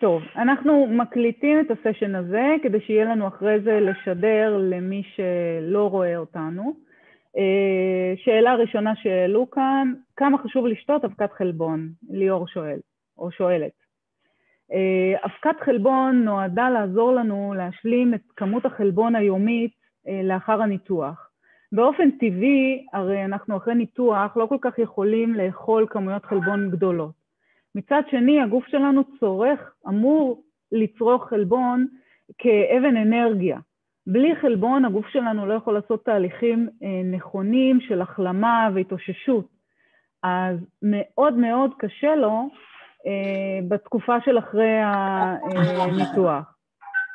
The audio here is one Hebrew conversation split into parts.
טוב, אנחנו מקליטים את הסשן הזה, כדי שיהיה לנו אחרי זה לשדר למי שלא רואה אותנו. שאלה ראשונה שאלו כאן, כמה חשוב לשתות אבקת חלבון? ליאור שואל, או שואלת. אבקת חלבון נועדה לעזור לנו להשלים את כמות החלבון היומית לאחר הניתוח. באופן טבעי, הרי אנחנו אחרי ניתוח לא כל כך יכולים לאכול כמויות חלבון גדולות. מצד שני, הגוף שלנו אמור לצרוך חלבון כאבן אנרגיה. בלי חלבון, הגוף שלנו לא יכול לעשות תהליכים נכונים של החלמה והתאוששות. אז מאוד מאוד קשה לו בתקופה של אחרי הניתוח.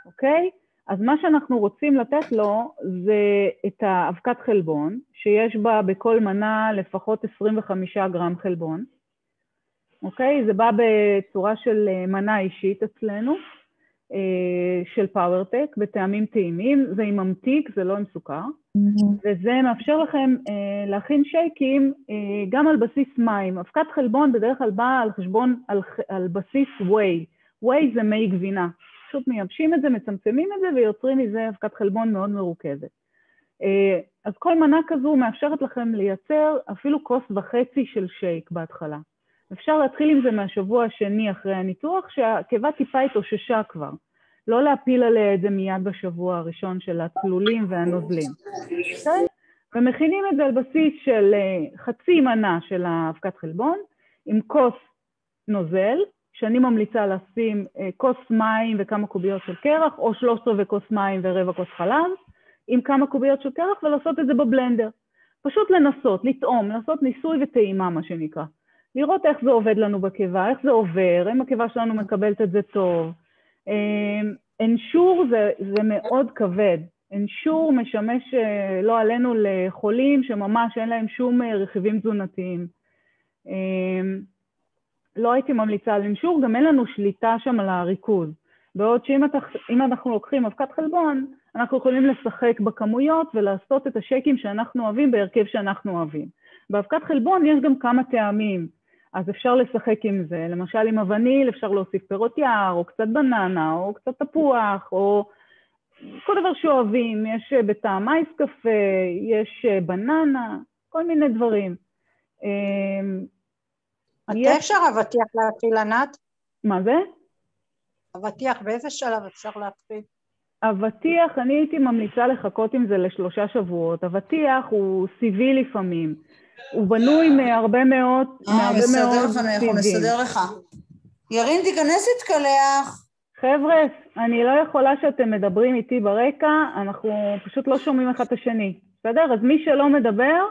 אוקיי? אז מה שאנחנו רוצים לתת לו זה את האבקת חלבון, שיש בה בכל מנה לפחות 25 גרם חלבון. אוקיי? זה בא בצורה של מנה אישית אצלנו, של פאוורטק, בטעמים טעימים, זה עם ממתיק, זה לא עם סוכר, וזה מאפשר לכם להכין שייקים גם על בסיס מים. אבקת חלבון בדרך כלל באה על חשבון, על בסיס ווי. ווי זה מי גבינה. פשוט מייבשים את זה, מצמצמים את זה, ויוצרים מזה אבקת חלבון מאוד מרוכזת. אז כל מנה כזו מאפשרת לכם לייצר אפילו כוס וחצי של שייק בהתחלה. אפשר להתחיל עם זה מהשבוע השני אחרי הניתוח, שהקיבה טיפה התאוששה כבר. לא להפיל עליה את זה מיד בשבוע הראשון של התלולים והנוזלים. ומכינים את זה על בסיס של חצי מנה של האבקת חלבון, עם כוס נוזל, שאני ממליצה לשים כוס מים וכמה קוביות של קרח, או 13 כוס מים ורבע כוס חלב, עם כמה קוביות של קרח, ולעשות את זה בבלנדר. פשוט לנסות, לטעום, לעשות ניסוי וטעימה, מה שנקרא. לראות איך זה עובד לנו בקיבה, איך זה עובר, אם הקיבה שלנו מקבלת את זה טוב. Ensure זה מאוד כבד. Ensure משמש לא עלינו לחולים שממש אין להם שום רכיבים תזונתיים. לא הייתי ממליצה על Ensure, גם אין לנו שליטה שם על הריכוז. בעוד שאם אנחנו לוקחים אבקת חלבון, אנחנו יכולים לשחק בכמויות ולעשות את השייקים שאנחנו אוהבים בהרכב שאנחנו אוהבים. באבקת חלבון יש גם כמה טעמים. אז אפשר לשחק עם זה, למשל עם הווניל אפשר להוסיף פירות יער, או קצת בננה, או קצת תפוח, או כל דבר שאוהבים, יש בטעם מייס קפה, יש בננה, כל מיני דברים. אתה אפשר אבטיח להתחיל, ענת? מה זה? אבטיח, באיזה שלב אפשר להתחיל? אבטיח, אני הייתי ממליצה לחכות עם זה לשלושה שבועות, אבטיח הוא סיבי לפעמים. הוא בנוי מהרבה מאוד סיבים. מסדר לך. ירין, תיכנס להתקלח. חבר'ה, אני לא יכולה שאתם מדברים איתי ברקע, אנחנו פשוט לא שומעים אחד את השני. בסדר? אז מי שלא מדבר,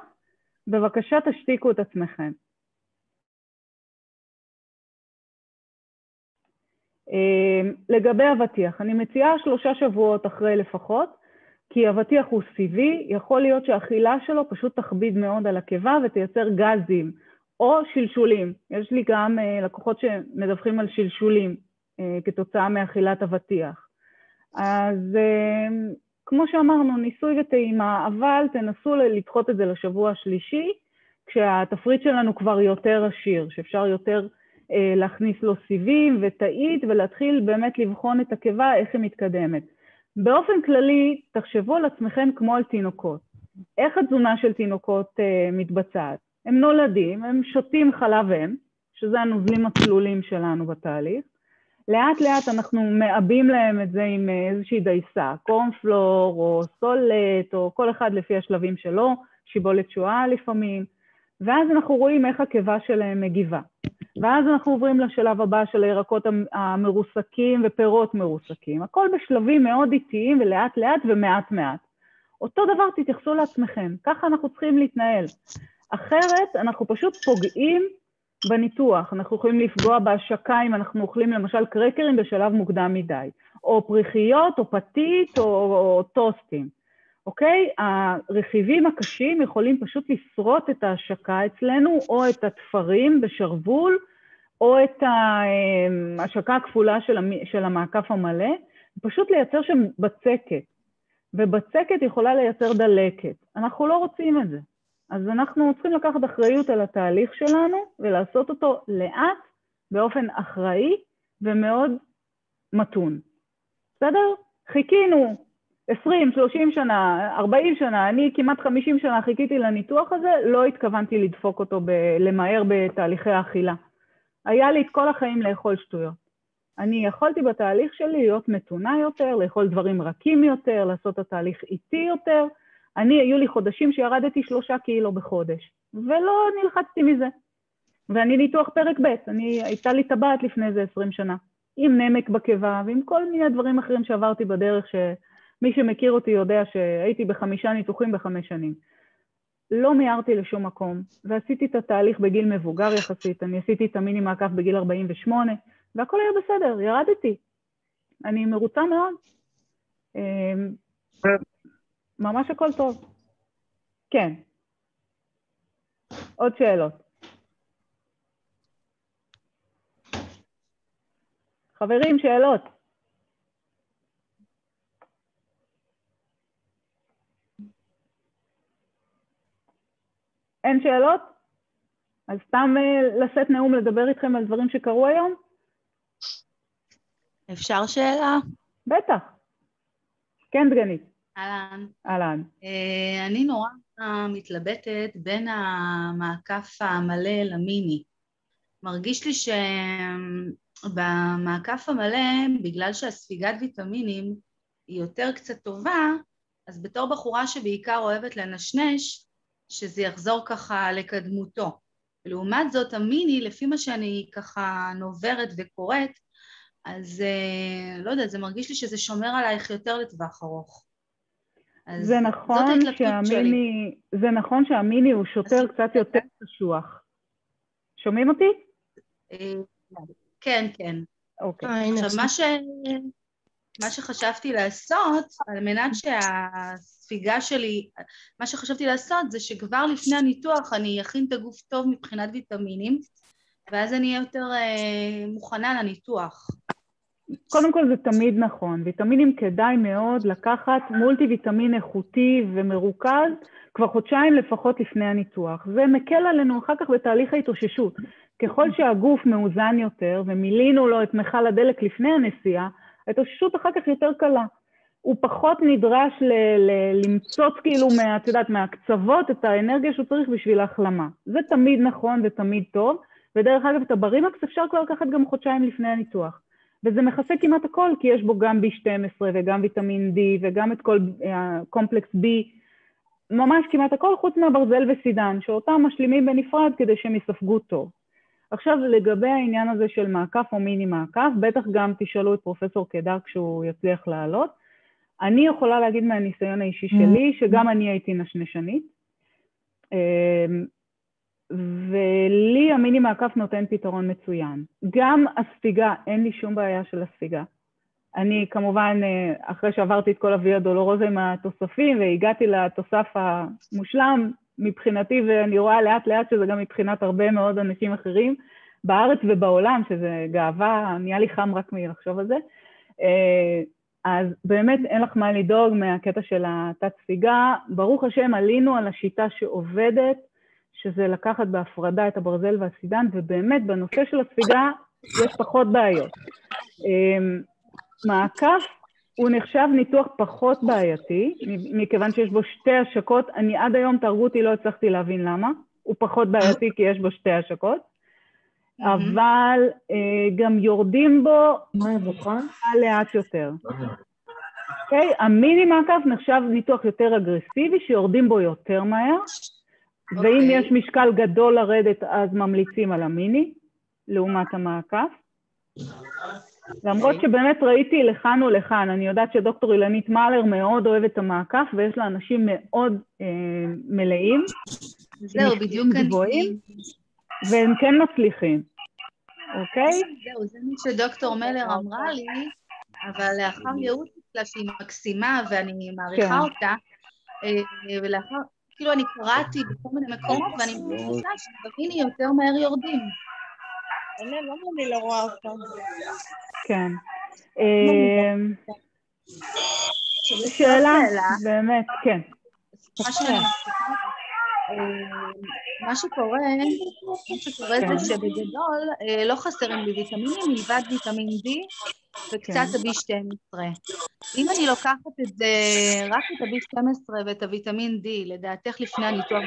בבקשה תשתיקו את עצמכם. לגבי אבטיח, אני מציעה 3 שבועות אחרי לפחות, כי אבטיח הוא סיבי, יכול להיות שהאכילה שלו פשוט תכביד מאוד על הקיבה ותייצר גזים או שלשולים. יש לי גם לקוחות שמדווחים על שלשולים כתוצאה מאכילת אבטיח. אז כמו שאמרנו, ניסוי וטעימה, אבל תנסו לדחות את זה לשבוע השלישי, כשהתפריט שלנו כבר יותר עשיר, שאפשר יותר להכניס לו סיבים וטעית ולהתחיל באמת לבחון את הקיבה, איך היא מתקדמת. באופן כללי, תחשבו על עצמכם כמו על תינוקות. איך התזונה של תינוקות מתבצעת? הם נולדים, הם שותים חלב אם, שזה הנוזלים הצלולים שלנו בתהליך. לאט לאט אנחנו מעבים להם את זה עם איזושהי דייסה, קורנפלור או סולת, או כל אחד לפי השלבים שלו, שיבולת שואה לפעמים, ואז אנחנו רואים איך הקיבה שלהם מגיבה. ואז אנחנו עוברים לשלב הבא של הירקות המרוסקים ופירות מרוסקים. הכל בשלבים מאוד איטיים ולאט לאט ומעט מעט. אותו דבר תתייחסו לעצמכם, ככה אנחנו צריכים להתנהל. אחרת אנחנו פשוט פוגעים בניתוח, אנחנו יכולים לפגוע בהשקה אם אנחנו אוכלים למשל קרקרים בשלב מוקדם מדי, או פריחיות, או פתית, או טוסטים. אוקיי? הרכיבים הקשים יכולים פשוט לסרוט את ההשקה אצלנו, או את התפרים בשרבול, או את ההשקה הכפולה של המעקף המלא, פשוט לייצר שם בצקת, ובצקת יכולה לייצר דלקת. אנחנו לא רוצים את זה. אז אנחנו צריכים לקחת אחריות על התהליך שלנו, ולעשות אותו לאט, באופן אחראי, ומאוד מתון. בסדר? חיכינו 20, 30 שנה, 40 שנה, אני כמעט 50 שנה חיכיתי לניתוח הזה, לא התכוונתי לדפוק אותו למהר בתהליכי האכילה. היה לי את כל החיים לאכול שטויות. אני יכולתי בתהליך שלי להיות מתונה יותר, לאכול דברים רכים יותר, לעשות את התהליך איטי יותר. אני, היו לי חודשים שירדתי 3 קילו בחודש, ולא נלחצתי מזה. ואני ניתוח פרק ב', הייתה לי טבעת לפני זה 20 שנה, עם נמק בקיבה, ועם כל מיני דברים אחרים שעברתי בדרך, שמי שמכיר אותי יודע שהייתי ב5 ניתוחים ב5 שנים. לא מיארתי לשום מקום, ועשיתי את התהליך בגיל מבוגר יחסית, אני עשיתי את המיני מעקף בגיל 48, והכל היה בסדר, ירדתי. אני מרוצה מאוד. ממש הכל טוב. כן. עוד שאלות. חברים, שאלות. אין שאלות? אז סתם לשאת נאום לדבר איתכם על דברים שקרו היום? אפשר שאלה? בטח. כן, דגנית. אהלן. אהלן. אני נורא מתלבטת בין המעקף המלא למיני. מרגיש לי שבמעקף המלא, בגלל שהספיגת ויטמינים היא יותר קצת טובה, אז בתור בחורה שבעיקר אוהבת לנשנש, שזה יחזור ככה לקדמותו. לעומת זאת, המיני, לפי מה שאני ככה נוברת וקוראת, אז לא יודע, זה מרגיש לי שזה שומר עלייך יותר לטווח ארוך. זה נכון שהמיני, הוא שוטר קצת יותר קשוח. שומעים אותי? כן, כן. אוקיי. עכשיו, מה שחשבתי לעשות, על מנת שהספיגה שלי, מה שחשבתי לעשות זה שכבר לפני הניתוח אני אכין את הגוף טוב מבחינת ויטמינים, ואז אני אהיה יותר מוכנה לניתוח. קודם כל זה תמיד נכון, ויטמינים כדאי מאוד לקחת מולטי ויטמין איכותי ומרוכז כבר חודשיים לפחות לפני הניתוח, זה מקל עלינו אחר כך בתהליך ההתאוששות. ככל שהגוף מאוזן יותר ומילינו לו את מכל הדלק לפני הנסיעה, ההתאוששות אחר כך יותר קלה. הוא פחות נדרש למצוץ כאילו מהקצוות את האנרגיה שהוא צריך בשביל ההחלמה. זה תמיד נכון ותמיד טוב, ודרך אגב את הברימקס אפשר כבר לקחת גם חודשיים לפני הניתוח. וזה מכסה כמעט הכל, כי יש בו גם B12 וגם ויטמין D וגם את כל קומפלקס B, ממש כמעט הכל, חוץ מהברזל וסידן, שאותם משלימים בנפרד כדי שהם יספגו טוב. עכשיו לגבי העניין הזה של מעקף או מיני מעקף, בטח גם תשאלו את פרופסור קידר כשהוא יצליח לעלות. אני יכולה להגיד מהניסיון האישי שלי, שגם אני הייתי נשנשנית, ולי המיני מעקף נותן פתרון מצוין. גם הספיגה, אין לי שום בעיה של הספיגה. אני כמובן, אחרי שעברתי את כל הוויה דולורוזה עם התוספים, והגעתי לתוסף המושלם מבחינתי, ואני רואה לאט לאט שזה גם מבחינת הרבה מאוד אנשים אחרים, בארץ ובעולם, שזה גאווה, נהיה לי חם רק מלחשוב על זה. אז באמת אין לך מה לדאוג מהקטע של התת ספיגה. ברוך השם, עלינו על השיטה שעובדת, שזה לקחת בהפרדה את הברזל והסידן, ובאמת בנושא של הספיגה יש פחות בעיות. מעקף הוא נחשב ניתוח פחות בעייתי, מכיוון שיש בו 2 השקות, אני עד היום תרגו אותי, לא הצלחתי להבין למה, הוא פחות בעייתי כי יש בו 2 השקות, אבל גם יורדים בו לאט יותר. אוקיי, המיני מעקף נחשב ניתוח יותר אגרסיבי, שיורדים בו יותר מהר, ואם יש משקל גדול לרדת, אז ממליצים על המיני, לעומת המעקף. למרות שבאמת ראיתי לכאן ולכאן, אני יודעת שדוקטור אילנית מאלר מאוד אוהבת את המעקף, ויש לה אנשים מאוד מלאים. זהו, בדיוק גבוהים, והם כן מצליחים, אוקיי? זהו, זה מי שדוקטור מאלר אמרה לי, אבל לאחר ייעוץ שלה שהיא מקסימה, ואני מעריכה אותה, ולאחר... כאילו אני קראתי בכל מיני מקומות, ואני מנסה שבמיני יותר מהר יורדים. אני לא רואה אותם. כן. שאלה, באמת, כן. מה שקורה זה שבגדול לא חסרים לי ויטמינים, מלבד ויטמין D וקצת ה-B12. אם אני לוקחת את זה, רק את ה-B12 ואת הוויטמין D, לדעתך לפני הניתוח,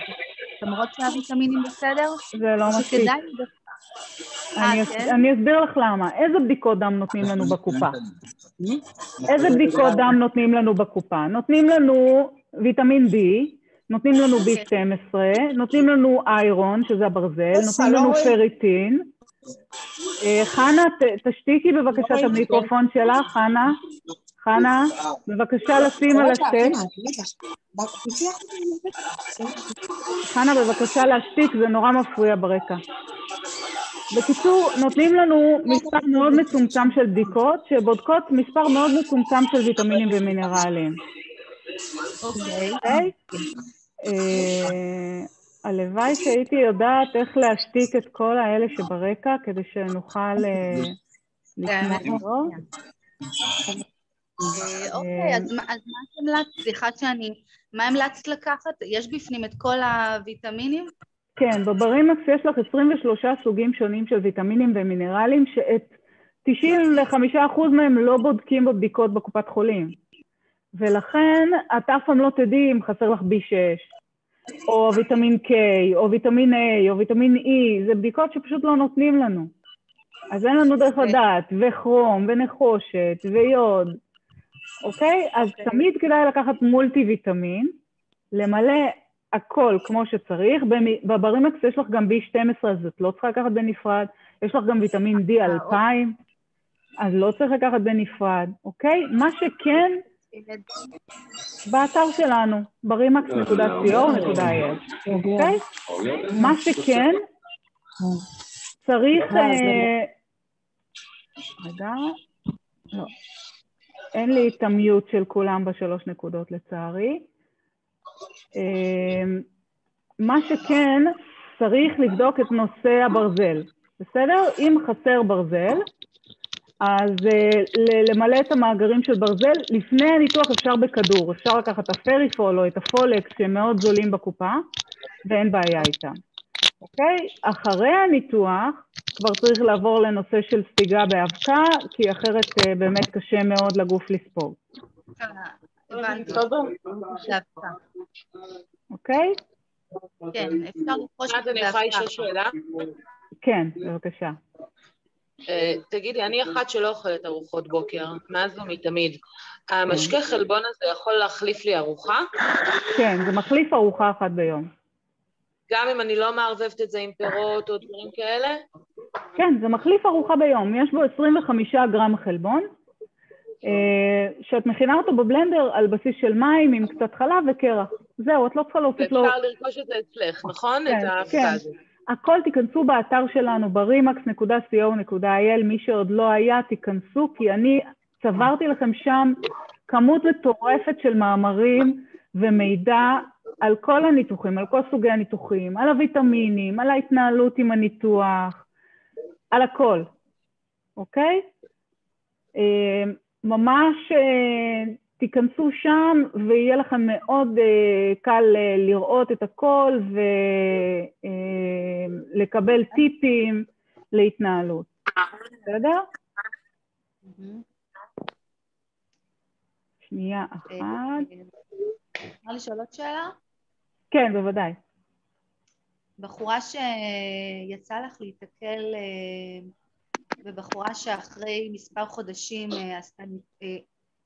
למרות שהוויטמינים בסדר? זה לא מספיק. אני אסביר לך למה. איזה בדיקות דם נותנים לנו בקופה? איזה בדיקות דם נותנים לנו בקופה? נותנים לנו ויטמין D, נותנים לנו B12, נותנים לנו איירון, שזה הברזל, נותנים לנו פריטין. חנה, תשתיקי בבקשה את המיקרופון שלה, חנה. חנה, בבקשה לשים על השתק. חנה, בבקשה להשתיק, זה נורא מפריע ברקע. בקיצור, נותנים לנו מספר מאוד מצומצם של בדיקות, שבודקות מספר מאוד מצומצם של ויטמינים ומינרלים. אוקיי? הלוואי שהייתי יודעת איך להשתיק את כל האלה שברקע, כדי שנוכל לקנות. אוקיי, אז מה המלצת? סליחה שאני... מה המלצת לקחת? יש בפנים את כל הוויטמינים? כן, בברימקס יש לך 23 סוגים שונים של ויטמינים ומינרלים, שאת 95% מהם לא בודקים בבדיקות בקופת חולים. ולכן, את אף פעם לא תדעי אם חסר לך B6, או ויטמין K, או ויטמין A, או ויטמין E, זה בדיקות שפשוט לא נותנים לנו. אז אין לנו דרך לדעת, וכרום, ונחושת, ויוד, אוקיי? אז תמיד כדאי לקחת מולטי ויטמין, למלא הכל כמו שצריך, בברימקס יש לך גם B12, אז את לא צריכה לקחת בנפרד, יש לך גם ויטמין D 2000, אז לא צריך לקחת בנפרד, אוקיי? מה שכן, באתר שלנו, brimax.co.il, אוקיי? מה שכן, צריך... רגע, לא. אין לי את המיוט של כולם בשלוש נקודות לצערי. מה שכן, צריך לבדוק את נושא הברזל, בסדר? אם חסר ברזל, אז למלא את המאגרים של ברזל, לפני הניתוח אפשר בכדור, אפשר לקחת את הפריפול או את הפולקס, שהם מאוד זולים בקופה, ואין בעיה איתם. אוקיי? אחרי הניתוח, כבר צריך לעבור לנושא של ספיגה באבקה, כי אחרת באמת קשה מאוד לגוף לספוג. אוקיי? כן, אפשר לרכוש את באבקה. כן, בבקשה. תגידי, אני אחת שלא אוכלת ארוחות בוקר, מאז ומתמיד. המשקה חלבון הזה יכול להחליף לי ארוחה? כן, זה מחליף ארוחה אחת ביום. גם אם אני לא מערבבת את זה עם פירות או דברים כאלה? כן, זה מחליף ארוחה ביום. יש בו 25 גרם חלבון, שאת מכינה אותו בבלנדר על בסיס של מים עם קצת חלב וקרח. זהו, את לא צריכה להוסיף לו... ואפשר לרכוש את זה אצלך, נכון? את ההפקה הזאת. הכל תיכנסו באתר שלנו, brimax.co.il, מי שעוד לא היה, תיכנסו, כי אני צברתי לכם שם כמות מטורפת של מאמרים ומידע על כל הניתוחים, על כל סוגי הניתוחים, על הוויטמינים, על ההתנהלות עם הניתוח, על הכל, אוקיי? ממש תיכנסו שם ויהיה לכם מאוד קל לראות את הכל ולקבל טיפים להתנהלות. בסדר? שנייה אחת. אפשר לשאול עוד שאלה? כן, בוודאי. בחורה שיצא לך להתקל ובחורה שאחרי מספר חודשים עשתה...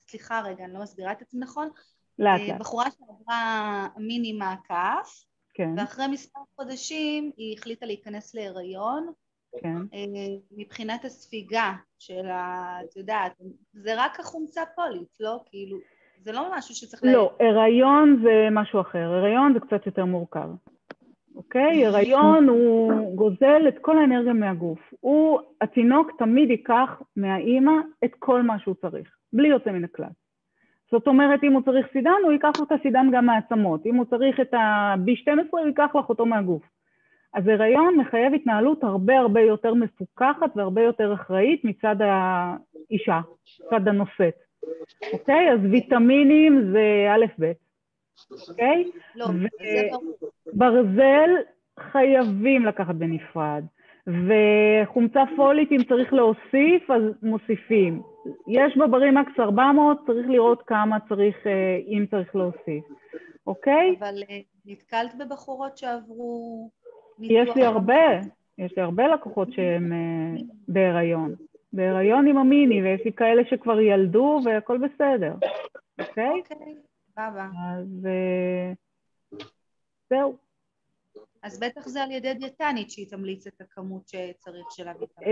סליחה רגע, אני לא מסבירה את זה נכון. בחורה שעברה מיני מעקף, ואחרי מספר חודשים היא החליטה להיכנס להיריון. מבחינת הספיגה של, את יודעת, זה רק החומצה פולית, לא? כאילו, זה לא משהו שצריך... לא, הריון זה משהו אחר. הריון זה קצת יותר מורכב. אוקיי? הריון הוא גוזל את כל האנרגיה מהגוף. התינוק תמיד ייקח מהאימא את כל מה שהוא צריך. בלי יוצא מן הכלל. זאת אומרת, אם הוא צריך סידן, הוא ייקח את הסידן גם מהעצמות. אם הוא צריך את ה-B12, הוא ייקח לך אותו מהגוף. אז הריון מחייב התנהלות הרבה הרבה יותר מפוקחת והרבה יותר אחראית מצד האישה, מצד הנושאת. אוקיי? אז ויטמינים זה א' ב'. אוקיי? לא, זה ברור. ברזל חייבים לקחת בנפרד. וחומצה פולית, אם צריך להוסיף, אז מוסיפים. יש בברימקס 400, צריך לראות כמה צריך, אם צריך להוסיף. אוקיי? אבל נתקלת בבחורות שעברו... יש לי הרבה, לקוחות שהם בהיריון. בהיריון עם המיני, ויש לי כאלה שכבר ילדו, והכל בסדר. אוקיי? אוקיי, בבא. אז זהו. אז בטח זה על ידי דיאטנית שהיא תמליץ את הכמות שצריך שלה ויטמין.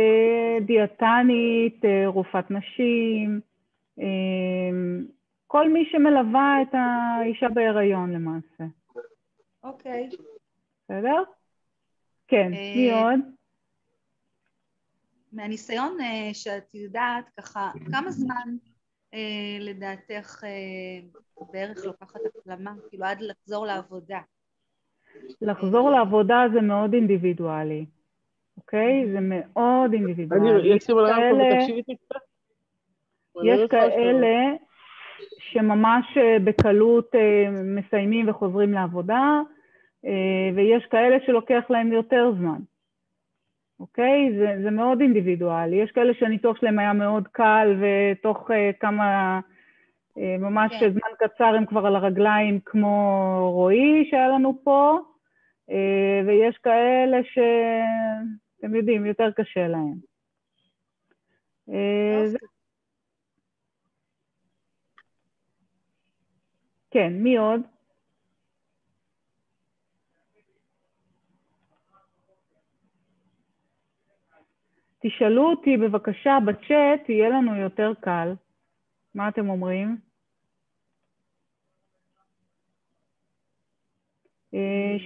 דיאטנית, רופאת נשים, כל מי שמלווה את האישה בהיריון למעשה. אוקיי. בסדר? כן, מי עוד? מהניסיון שאת יודעת, ככה, כמה זמן לדעתך בערך לוקחת החלמה, כאילו עד לחזור לעבודה? לחזור לעבודה זה מאוד אינדיבידואלי, אוקיי? זה מאוד אינדיבידואלי. יש כאלה שממש בקלות מסיימים וחוזרים לעבודה, ויש כאלה שלוקח להם יותר זמן, אוקיי? זה מאוד אינדיבידואלי. יש כאלה שהניתוח שלהם היה מאוד קל, ותוך כמה... ממש זמן קצר הם כבר על הרגליים כמו רועי שהיה לנו פה, ויש כאלה שאתם יודעים, יותר קשה להם. כן, מי עוד? תשאלו אותי בבקשה בצ'אט, יהיה לנו יותר קל. מה אתם אומרים?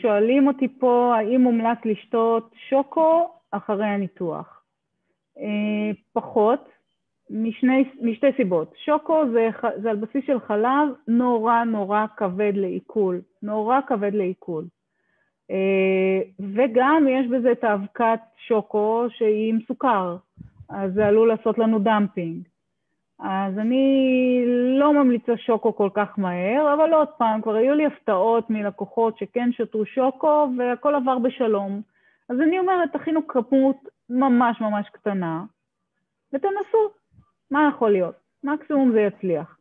שואלים אותי פה, האם מומלץ לשתות שוקו אחרי הניתוח? פחות, משתי סיבות. שוקו זה על בסיס של חלב, נורא כבד לעיכול. וגם יש בזה את האבקת שוקו שהיא עם סוכר, אז זה עלול לעשות לנו דמפינג. אז אני לא ממליצה שוקו כל כך מהר, אבל עוד פעם, כבר היו לי הפתעות מלקוחות שכן שתו שוקו, והכל עבר בשלום. אז אני אומרת, תכינו כמות ממש קטנה, ותנסו, מה יכול להיות? מקסימום זה יצליח.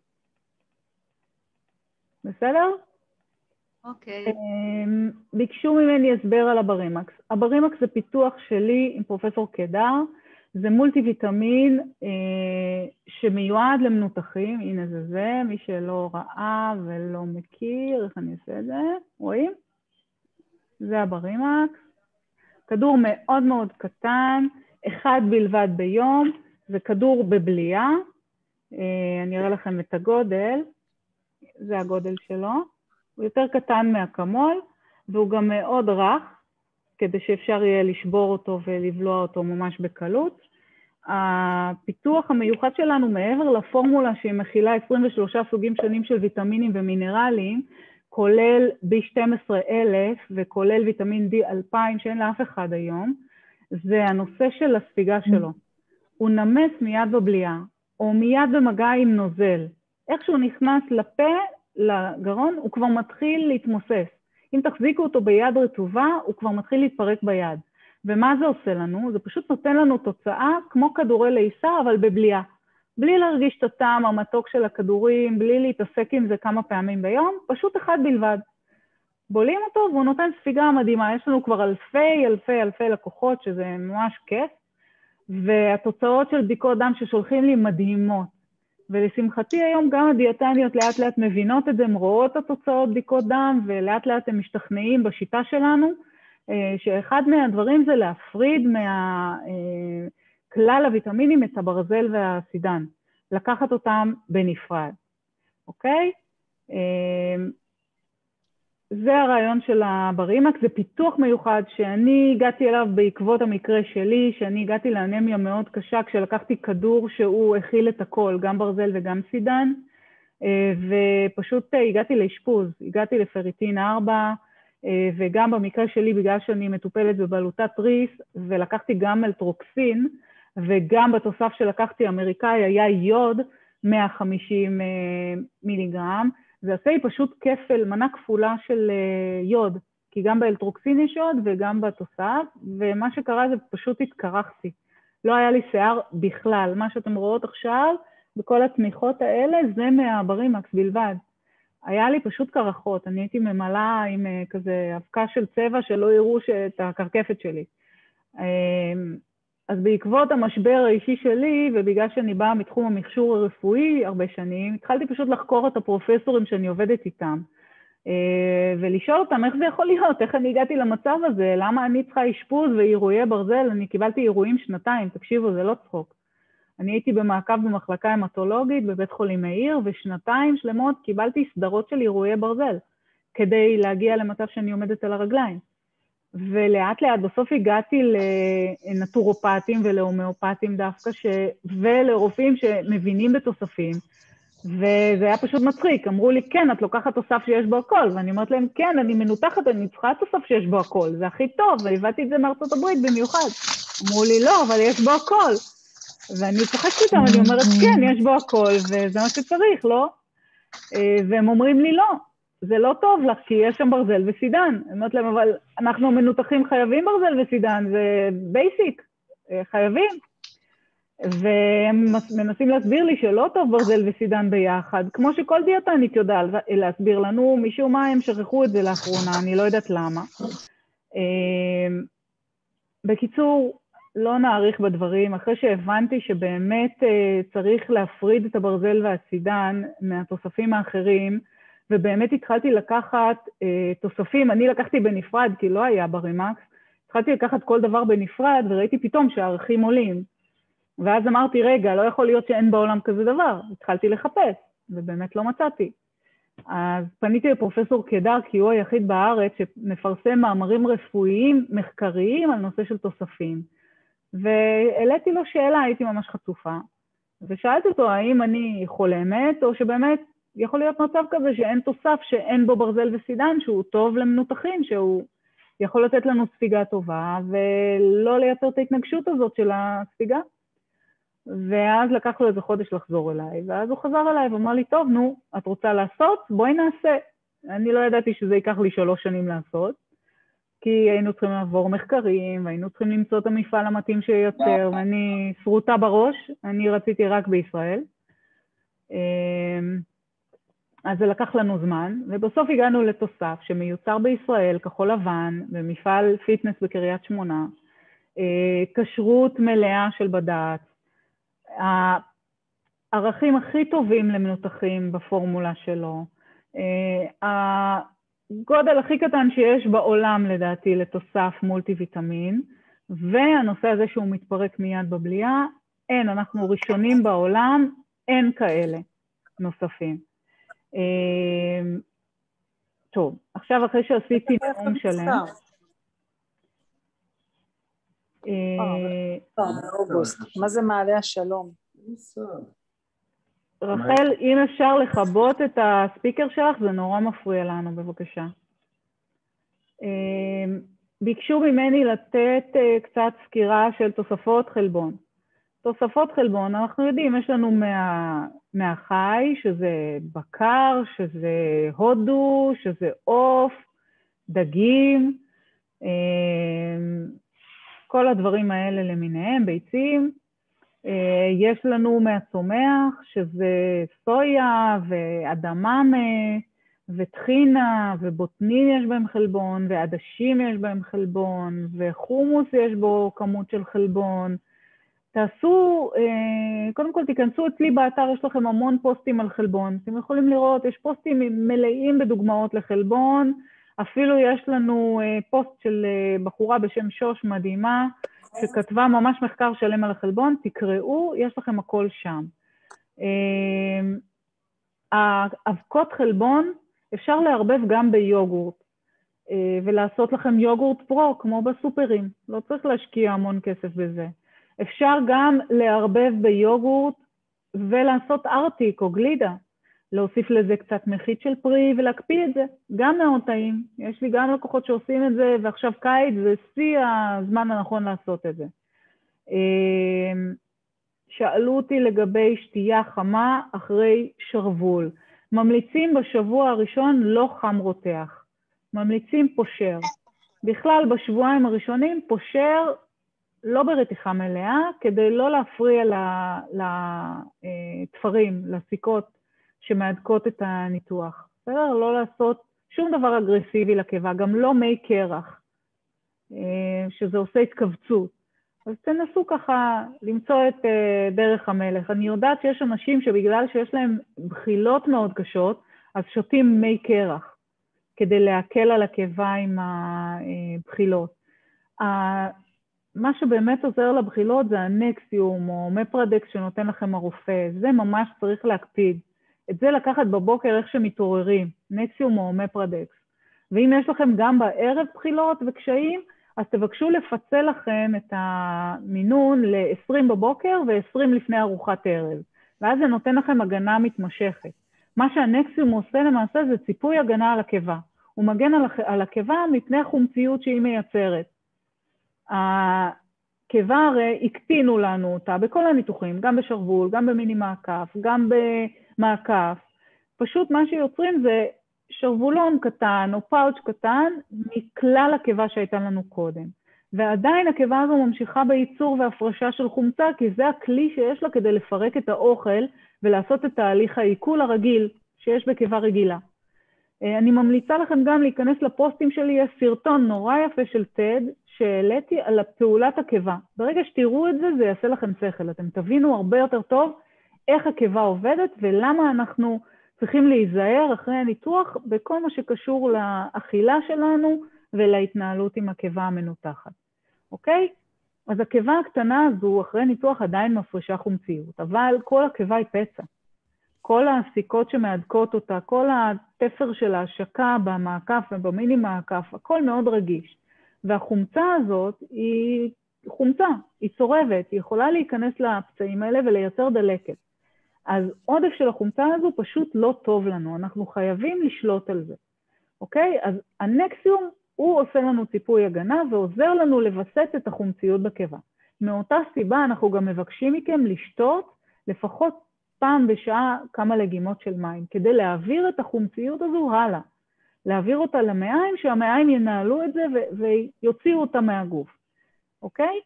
בסדר? אוקיי. ביקשו ממני הסבר על הברימקס. הברימקס זה פיתוח שלי עם פרופסור קידר, זה מולטי ויטמין שמיועד למנותחים, הנה זה, מי שלא ראה ולא מכיר, איך אני אעשה את זה, רואים? זה הברימקס, כדור מאוד קטן, אחד בלבד ביום, זה כדור בבלייה, אני אראה לכם את הגודל, זה הגודל שלו, הוא יותר קטן מהקמול, והוא גם מאוד רך, כדי שאפשר יהיה לשבור אותו ולבלוע אותו ממש בקלות. הפיתוח המיוחד שלנו מעבר לפורמולה שהיא מכילה 23 סוגים שונים של ויטמינים ומינרלים, כולל B12,000 וכולל ויטמין D2000 שאין לאף אחד היום, זה הנושא של הספיגה שלו. הוא נמס מיד בבליעה, או מיד במגע עם נוזל. איך שהוא נכנס לפה, לגרון, הוא כבר מתחיל להתמוסס. אם תחזיקו אותו ביד רטובה, הוא כבר מתחיל להתפרק ביד. ומה זה עושה לנו? זה פשוט נותן לנו תוצאה כמו כדורי לעיסה, אבל בבליעה. בלי להרגיש את הטעם המתוק של הכדורים, בלי להתעסק עם זה כמה פעמים ביום, פשוט אחד בלבד. בולים אותו והוא נותן ספיגה מדהימה. יש לנו כבר אלפי לקוחות, שזה ממש כיף. והתוצאות של בדיקות דם ששולחים לי מדהימות. ולשמחתי היום גם הדיאטניות לאט לאט מבינות את זה, הן רואות את התוצאות בדיקות דם, ולאט לאט הם משתכנעים בשיטה שלנו, שאחד מהדברים זה להפריד מכלל הוויטמינים את הברזל והסידן, לקחת אותם בנפרד, אוקיי? זה הרעיון של הברימקס, זה פיתוח מיוחד שאני הגעתי אליו בעקבות המקרה שלי, שאני הגעתי לאנמיה מאוד קשה, כשלקחתי כדור שהוא הכיל את הכל, גם ברזל וגם סידן, ופשוט הגעתי לאשפוז, הגעתי לפריטין 4, וגם במקרה שלי, בגלל שאני מטופלת בבלוטת ריס, ולקחתי גם אלטרוקסין, וגם בתוסף שלקחתי אמריקאי, היה יוד 150 מיליגרם, זה עשה לי פשוט כפל, מנה כפולה של יוד, כי גם באלטרוקסין יש עוד וגם בתוסף, ומה שקרה זה פשוט התקרחתי. לא היה לי שיער בכלל. מה שאתם רואות עכשיו, בכל התמיכות האלה, זה מהברימקס בלבד. היה לי פשוט קרחות, אני הייתי ממלאה עם כזה אבקה של צבע שלא יראו את הקרקפת שלי. אז בעקבות המשבר האישי שלי, ובגלל שאני באה מתחום המכשור הרפואי הרבה שנים, התחלתי פשוט לחקור את הפרופסורים שאני עובדת איתם, ולשאול אותם איך זה יכול להיות, איך אני הגעתי למצב הזה, למה אני צריכה אשפוז ואירועי ברזל, אני קיבלתי אירועים שנתיים, תקשיבו, זה לא צחוק. אני הייתי במעקב במחלקה המטולוגית בבית חולים מאיר, ושנתיים שלמות קיבלתי סדרות של אירועי ברזל, כדי להגיע למצב שאני עומדת על הרגליים. ולאט לאט בסוף הגעתי לנטורופטים ולהומאופטים דווקא, ולרופאים שמבינים בתוספים, וזה היה פשוט מצחיק, אמרו לי, כן, את לוקחת תוסף שיש בו הכל, ואני אומרת להם, כן, אני מנותחת, אני צריכה תוסף שיש בו הכל, זה הכי טוב, והבאתי את זה מארצות הברית במיוחד. אמרו לי, לא, אבל יש בו הכל. ואני צוחקת איתם, אני אומרת, כן, יש בו הכל, וזה מה שצריך, לא? והם אומרים לי, לא, זה לא טוב לך, כי יש שם ברזל וסידן. אני אומרת להם, אבל אנחנו מנותחים חייבים ברזל וסידן, זה בייסיק, חייבים. והם מנסים להסביר לי שלא טוב ברזל וסידן ביחד, כמו שכל דיאטנית יודע להסביר לנו, משום מה הם שכחו את זה לאחרונה, אני לא יודעת למה. בקיצור, לא נאריך בדברים, אחרי שהבנתי שבאמת צריך להפריד את הברזל והסידן מהתוספים האחרים, ובאמת התחלתי לקחת תוספים, אני לקחתי בנפרד, כי לא היה ברימקס, התחלתי לקחת כל דבר בנפרד, וראיתי פתאום שהערכים עולים. ואז אמרתי, רגע, לא יכול להיות שאין בעולם כזה דבר. התחלתי לחפש, ובאמת לא מצאתי. אז פניתי לפרופסור קידר, כי הוא היחיד בארץ שמפרסם מאמרים רפואיים, מחקריים, על נושא של תוספים. והעליתי לו שאלה, הייתי ממש חצופה. ושאלתי אותו, האם אני חולמת, או שבאמת יכול להיות מצב כזה שאין תוסף, שאין בו ברזל וסידן, שהוא טוב למנותחים, שהוא יכול לתת לנו ספיגה טובה, ולא לייצר את ההתנגשות הזאת של הספיגה. ואז לקח לו איזה חודש לחזור אליי, ואז הוא חזר אליי ואמר לי, טוב, נו, את רוצה לעשות? בואי נעשה. אני לא ידעתי שזה ייקח לי 3 שנים לעשות, כי היינו צריכים לעבור מחקרים, והיינו צריכים למצוא את המפעל המתאים שיותר, ואני שרוטה בראש, אני רציתי רק בישראל. אז זה לקח לנו זמן, ובסוף הגענו לתוסף שמיוצר בישראל, כחול לבן, במפעל פיטנס בקריית שמונה, כשרות מלאה של בדעת, הערכים הכי טובים למנותחים בפורמולה שלו, הגודל הכי קטן שיש בעולם לדעתי לתוסף מולטי ויטמין, והנושא הזה שהוא מתפרק מיד בבליעה, אין, אנחנו ראשונים בעולם, אין כאלה נוספים. טוב, עכשיו אחרי שעשיתי נאום שלם, מה זה מעלה השלום? רחל, אם אפשר לכבות את הספיקר שלך, זה נורא מפריע לנו, בבקשה. ביקשו ממני לתת קצת סקירה של תוספות חלבון. תוספות חלבון, אנחנו יודעים, יש לנו מהחי, שזה בקר, שזה הודו, שזה עוף, דגים, כל הדברים האלה למיניהם, ביצים, יש לנו מהצומח, שזה סויה ואדממה וטחינה ובוטנים יש בהם חלבון, ועדשים יש בהם חלבון, וחומוס יש בו כמות של חלבון. תעשו, קודם כל תיכנסו אצלי באתר, יש לכם המון פוסטים על חלבון. אתם יכולים לראות, יש פוסטים מלאים בדוגמאות לחלבון, אפילו יש לנו פוסט של בחורה בשם שוש מדהימה, שכתבה ממש מחקר שלם על החלבון, תקראו, יש לכם הכל שם. האבקות חלבון אפשר לערבב גם ביוגורט, ולעשות לכם יוגורט פרו, כמו בסופרים, לא צריך להשקיע המון כסף בזה. אפשר גם לערבב ביוגורט ולעשות ארטיק או גלידה, להוסיף לזה קצת מחית של פרי ולהקפיא את זה, גם מאוד טעים. יש לי גם לקוחות שעושים את זה, ועכשיו קיץ זה שיא הזמן הנכון לעשות את זה. שאלו אותי לגבי שתייה חמה אחרי שרבול. ממליצים בשבוע הראשון לא חם רותח. ממליצים פושר. בכלל בשבועיים הראשונים פושר לא ברתיחה מלאה, כדי לא להפריע לתפרים, לסיכות שמעדכות את הניתוח. בסדר? לא לעשות שום דבר אגרסיבי לקיבה, גם לא מי קרח, שזה עושה התכווצות. אז תנסו ככה למצוא את דרך המלך. אני יודעת שיש אנשים שבגלל שיש להם בחילות מאוד קשות, אז שותים מי קרח, כדי להקל על הקיבה עם הבחילות. מה שבאמת עוזר לבחילות זה הנקסיום או אומפרדקס שנותן לכם הרופא. זה ממש צריך להקפיד. את זה לקחת בבוקר איך שמתעוררים, נקסיום או אומפרדקס. ואם יש לכם גם בערב בחילות וקשיים, אז תבקשו לפצל לכם את המינון ל-20 בבוקר ו-20 לפני ארוחת ערב. ואז זה נותן לכם הגנה מתמשכת. מה שהנקסיום עושה למעשה זה ציפוי הגנה על הקיבה. הוא מגן על הקיבה מפני חומציות שהיא מייצרת. הקיבה הרי הקטינו לנו אותה בכל הניתוחים, גם בשרבול, גם במיני מעקף, גם במעקף. פשוט מה שיוצרים זה שרבולון קטן או פאוץ' קטן מכלל הקיבה שהייתה לנו קודם. ועדיין הקיבה הזו ממשיכה בייצור והפרשה של חומצה, כי זה הכלי שיש לה כדי לפרק את האוכל ולעשות את תהליך העיכול הרגיל שיש בקיבה רגילה. אני ממליצה לכם גם להיכנס לפוסטים שלי, יש סרטון נורא יפה של טד, שהעליתי על פעולת הקיבה. ברגע שתראו את זה, זה יעשה לכם שכל. אתם תבינו הרבה יותר טוב איך הקיבה עובדת ולמה אנחנו צריכים להיזהר אחרי הניתוח בכל מה שקשור לאכילה שלנו ולהתנהלות עם הקיבה המנותחת. אוקיי? אז הקיבה הקטנה הזו אחרי ניתוח עדיין מפרישה חומציות, אבל כל הקיבה היא פצע. כל הסיכות שמעדכות אותה, כל התפר של ההשקה במעקף ובמיני מעקף, הכל מאוד רגיש. והחומצה הזאת היא חומצה, היא צורבת, היא יכולה להיכנס לפצעים האלה ולייצר דלקת. אז עודף של החומצה הזו פשוט לא טוב לנו, אנחנו חייבים לשלוט על זה. אוקיי? אז הנקסיום הוא עושה לנו ציפוי הגנה ועוזר לנו לבסס את החומציות בקיבה. מאותה סיבה אנחנו גם מבקשים מכם לשתות לפחות פעם בשעה כמה לגימות של מים, כדי להעביר את החומציות הזו הלאה. להעביר אותה למעיים, שהמעיים ינהלו את זה ויוציאו אותה מהגוף, אוקיי?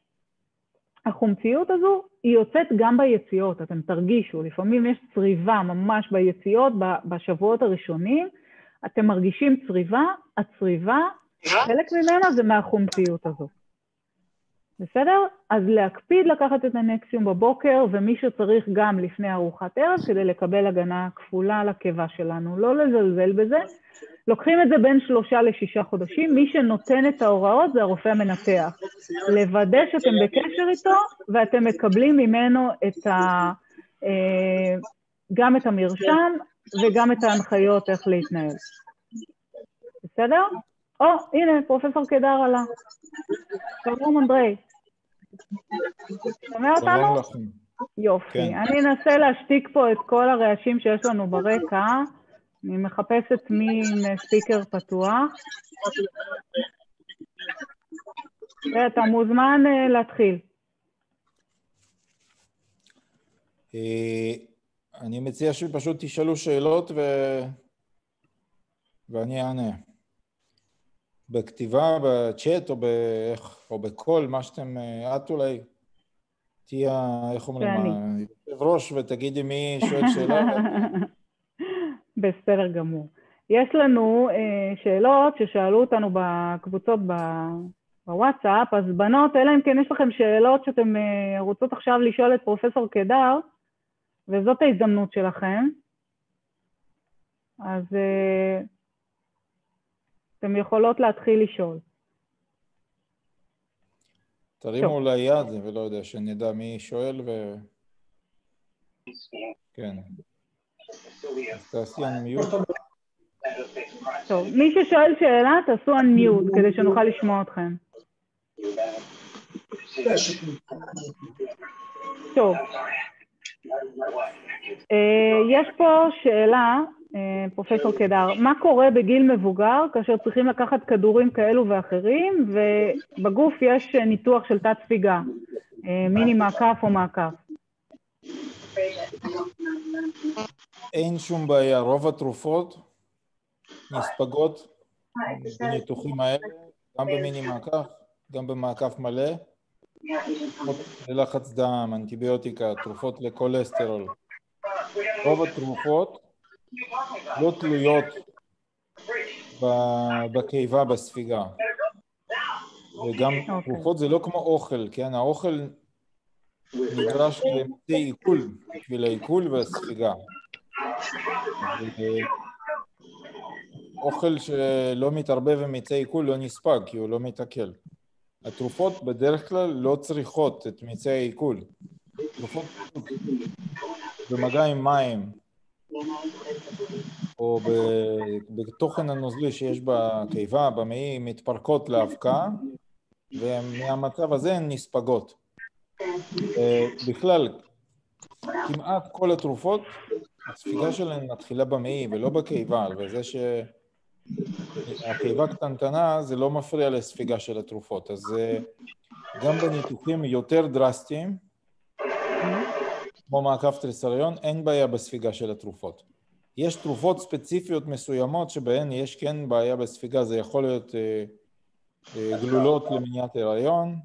החומציות הזו היא יוצאת גם ביציאות, אתם תרגישו, לפעמים יש צריבה ממש ביציאות, בשבועות הראשונים, אתם מרגישים צריבה, הצריבה, חלק ממנה זה מהחומציות הזו. בסדר? אז להקפיד לקחת את הנקסיום בבוקר, ומי שצריך גם לפני ארוחת ערב, כדי לקבל הגנה כפולה על הקיבה שלנו, לא לזלזל בזה. לוקחים את זה בין 3 ל-6 חודשים, מי שנותן את ההוראות זה הרופא המנתח. לוודא שאתם בקשר איתו, ואתם מקבלים ממנו את גם את המרשם, וגם את ההנחיות איך להתנהל. בסדר? או, הנה, פרופסור קידר עלה. שלום אנדריי. שומע אותנו? יופי. אני אנסה להשתיק פה את כל הרעשים שיש לנו ברקע. אני מחפשת מין ספיקר פתוח. אתה מוזמן להתחיל. אני מציע שפשוט תשאלו שאלות ואני אענה. בכתיבה, בצ'אט או בכל, מה שאתם, את אולי תהיה, איך אומרים, יושב ראש ותגידי מי שואל שאלה. בסדר גמור. יש לנו שאלות ששאלו אותנו בקבוצות בוואטסאפ, אז בנות, אלא אם כן יש לכם שאלות שאתם רוצות עכשיו לשאול את פרופסור קידר, וזאת ההזדמנות שלכם. אז אתם יכולות להתחיל לשאול. תרימו ליד, ולא יודע, שנדע מי שואל ו... כן. תעשי אנמיוט. טוב, מי ששואל שאלה, תעשו אנמיוט, כדי שנוכל לשמוע אתכם. טוב. יש פה שאלה, פרופסור קידר, מה קורה בגיל מבוגר כאשר צריכים לקחת כדורים כאלו ואחרים, ובגוף יש ניתוח של תת ספיגה, מיני מעקף או מעקף? אין שום בעיה, רוב התרופות נספגות הניתוחים האלה, גם במיני מעקף, גם במעקף מלא, ללחץ דם, אנטיביוטיקה, תרופות לקולסטרול. רוב התרופות לא תלויות בקיבה, בספיגה. וגם תרופות זה לא כמו אוכל, כן? האוכל נדרש למתי עיכול, בשביל העיכול והספיגה. אוכל שלא מתערבב ומיצי עיכול לא נספג, כי הוא לא מתעכל. התרופות בדרך כלל לא צריכות את מיצי העיכול. תרופות במגע עם מים, או בתוכן הנוזלי שיש בקיבה, במעי, מתפרקות להפקה, ומהמצב הזה הן נספגות. בכלל, כמעט כל התרופות, הספיגה שלהן מתחילה במעי ולא בקיבה, וזה שהקיבה קטנטנה זה לא מפריע לספיגה של התרופות. אז גם בניתוחים יותר דרסטיים, כמו מעקף תריסריון, אין בעיה בספיגה של התרופות. יש תרופות ספציפיות מסוימות שבהן יש כן בעיה בספיגה, זה יכול להיות גלולות למניעת הריון,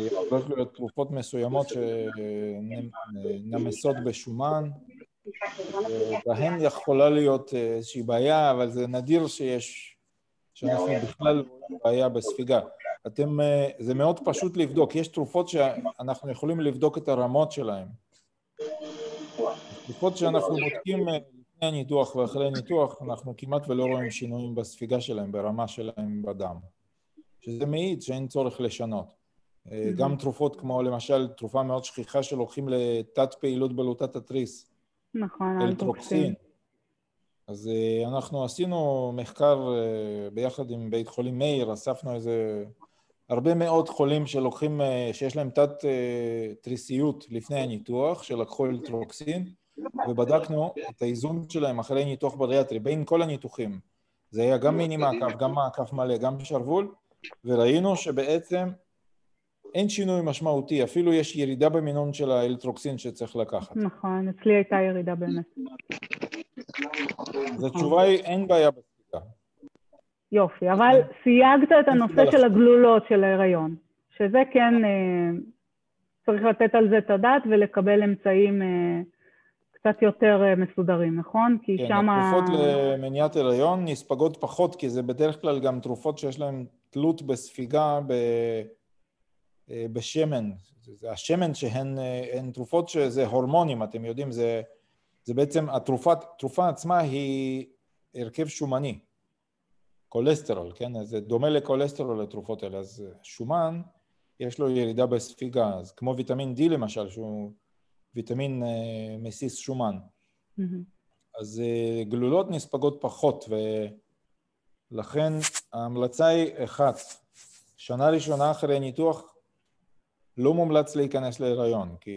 יכולות להיות תרופות מסוימות שנמסות בשומן, בהן יכולה להיות איזושהי בעיה, אבל זה נדיר שיש, שאנחנו בכלל בעיה בספיגה. אתם, זה מאוד פשוט לבדוק, יש תרופות שאנחנו יכולים לבדוק את הרמות שלהן. תרופות שאנחנו בודקים לפני הניתוח ואחרי הניתוח, אנחנו כמעט ולא רואים שינויים בספיגה שלהן, ברמה שלהן בדם. שזה מעיד שאין צורך לשנות. גם תרופות כמו למשל תרופה מאוד שכיחה שלוקחים לתת פעילות בלוטת התריס. נכון, אלטרוקסין. אז אנחנו עשינו מחקר ביחד עם בית חולים מאיר, אספנו איזה הרבה מאוד חולים שלוקחים, שיש להם תת תריסיות לפני הניתוח, שלקחו אלטרוקסין, ובדקנו את האיזון שלהם אחרי ניתוח בריאטרי, בין כל הניתוחים. זה היה גם מיני מעקף, גם מעקף מלא, גם שרוול, וראינו שבעצם אין שינוי משמעותי, אפילו יש ירידה במינון של האלטרוקסין שצריך לקחת. נכון, אצלי הייתה ירידה באמת. אז התשובה היא, אין בעיה בספיגה. יופי, אבל סייגת את הנושא של הגלולות של ההיריון, שזה כן צריך לתת על זה את הדעת ולקבל אמצעים קצת יותר מסודרים, נכון? כי שמה... התרופות למניעת הריון נספגות פחות, כי זה בדרך כלל גם תרופות שיש להן תלות בספיגה בשמן. השמן שהן תרופות שזה הורמונים, אתם יודעים, זה בעצם, התרופה עצמה היא הרכב שומני, קולסטרול, כן? אז זה דומה לקולסטרול לתרופות האלה, אז שומן יש לו ירידה בספיגה, אז כמו ויטמין D למשל, שהוא ויטמין מסיס שומן. אז גלולות נספגות פחות, ולכן ההמלצה היא אחת, שנה ראשונה אחרי ניתוח, לא מומלץ להיכנס להיריון, כי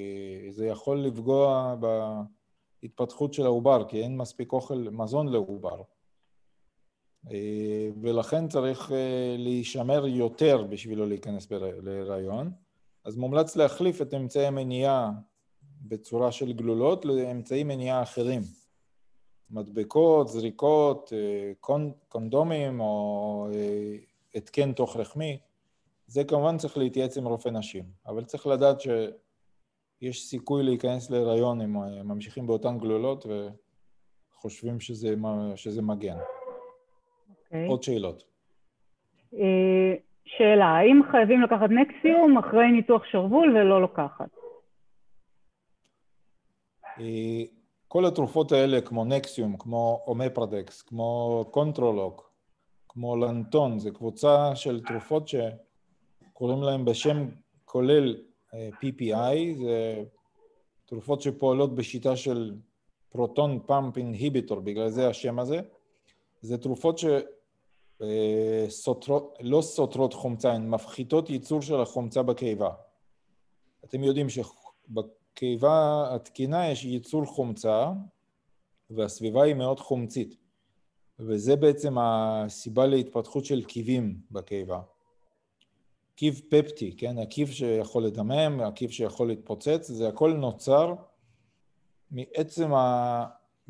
זה יכול לפגוע בהתפתחות של העובר, כי אין מספיק אוכל מזון לעובר. ולכן צריך להישמר יותר בשבילו להיכנס להיריון. אז מומלץ להחליף את אמצעי המניעה בצורה של גלולות לאמצעי מניעה אחרים. מדבקות, זריקות, קונדומים או התקן תוך רחמי. זה כמובן צריך להתייעץ עם רופא נשים, אבל צריך לדעת שיש סיכוי להיכנס להיריון אם ממשיכים באותן גלולות וחושבים שזה מגן. Okay. עוד שאלות. שאלה, האם חייבים לקחת נקסיום אחרי ניתוח שרוול ולא לקחת? כל התרופות האלה כמו נקסיום, כמו אומפרדקס, כמו קונטרולוק, כמו לנטון, זה קבוצה של תרופות ש... קוראים להם בשם כולל PPI, זה תרופות שפועלות בשיטה של פרוטון פאמפ אינהיביטור, בגלל זה השם הזה. זה תרופות שלא סותרות חומצה, הן מפחיתות ייצור של החומצה בקיבה. אתם יודעים שבקיבה התקינה יש ייצור חומצה, והסביבה היא מאוד חומצית, וזה בעצם הסיבה להתפתחות של קיבים בקיבה. קיב פפטי, כן? הקיב שיכול לדמם, הקיב שיכול להתפוצץ, זה הכל נוצר מעצם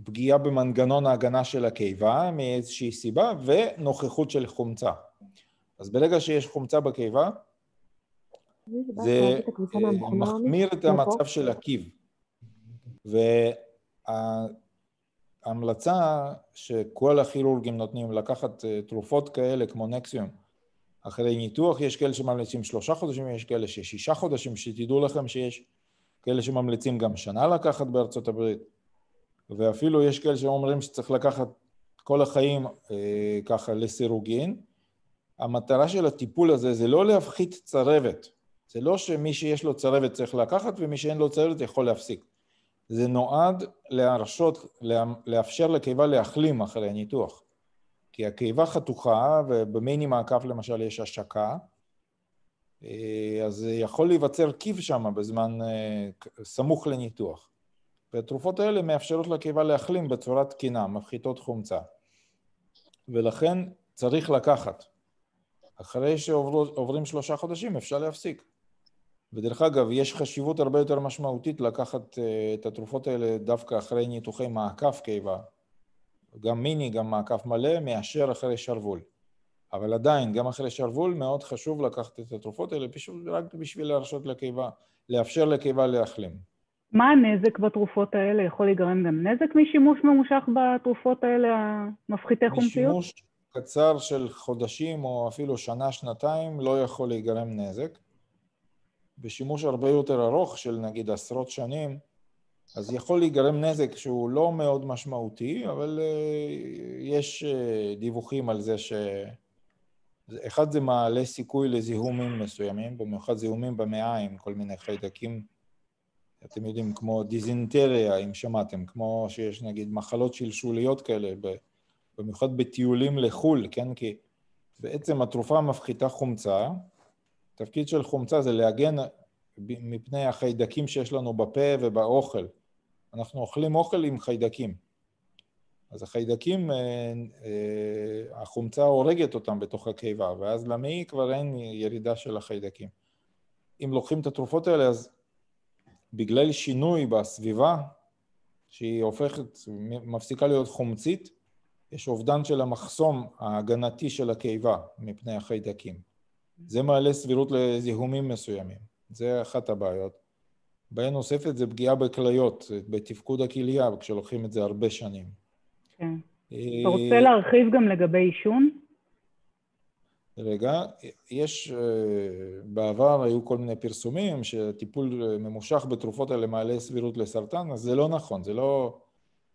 פגיעה במנגנון ההגנה של הקיבה מאיזושהי סיבה, ונוכחות של חומצה. אז ברגע שיש חומצה בקיבה, זה מחמיר את המצב של הקיב. וההמלצה שכל הכירורגים נותנים לקחת תרופות כאלה כמו נקסיום. אחרי ניתוח יש כאלה שממליצים 3 חודשים, יש כאלה ש6 חודשים, שתדעו לכם שיש כאלה שממליצים גם שנה לקחת בארצות הברית. ואפילו יש כאלה שאומרים שצריך לקחת כל החיים ככה לסירוגין. המטרה של הטיפול הזה זה לא להפחית צרבת. זה לא שמי שיש לו צרבת צריך לקחת ומי שאין לו צרבת יכול להפסיק. זה נועד לאפשר לקיבה להחלים אחרי הניתוח. כי הקיבה חתוכה, ובמיני מעקף למשל יש השקה, אז יכול להיווצר קיב שם בזמן סמוך לניתוח. והתרופות האלה מאפשרות לקיבה להחלים בצורת תקינה, מפחיתות חומצה. ולכן צריך לקחת. אחרי שעוברים 3 חודשים אפשר להפסיק. ודרך אגב, יש חשיבות הרבה יותר משמעותית לקחת את התרופות האלה דווקא אחרי ניתוחי מעקף קיבה, גם מיני, גם מעקף מלא, מאשר אחרי שרוול. אבל עדיין, גם אחרי שרוול, מאוד חשוב לקחת את התרופות האלה, רק בשביל להרשות לקיבה, לאפשר לקיבה להחלים. מה הנזק בתרופות האלה? יכול להיגרם גם נזק משימוש ממושך בתרופות האלה, מפחיתי חומציות? משימוש קצר של חודשים או אפילו שנה, שנתיים, לא יכול להיגרם נזק. בשימוש הרבה יותר ארוך של נגיד עשרות שנים, אז יכול להיגרם נזק שהוא לא מאוד משמעותי, אבל יש דיווחים על זה שאחד זה מעלה סיכוי לזיהומים מסוימים, במיוחד זיהומים במעיים, כל מיני חיידקים, אתם יודעים, כמו דיזנטריה, אם שמעתם, כמו שיש נגיד מחלות שלשוליות כאלה, במיוחד בטיולים לחול, כן? כי בעצם התרופה מפחיתה חומצה, התפקיד של חומצה זה להגן מפני החיידקים שיש לנו בפה ובאוכל. אנחנו אוכלים אוכל עם חיידקים. אז החיידקים, החומצה הורגת אותם בתוך הקיבה, ואז למעי כבר אין ירידה של החיידקים. אם לוקחים את התרופות האלה, אז בגלל שינוי בסביבה, שהיא הופכת, מפסיקה להיות חומצית, יש אובדן של המחסום ההגנתי של הקיבה מפני החיידקים. זה מעלה סבירות לזיהומים מסוימים. זה אחת הבעיות. בעיה נוספת זה פגיעה בכליות, בתפקוד הכליה, כשלוקחים את זה הרבה שנים. כן. אתה רוצה להרחיב גם לגבי עישון? רגע, יש, בעבר היו כל מיני פרסומים שטיפול ממושך בתרופות האלה מעלה סבירות לסרטן, אז זה לא נכון, זה לא,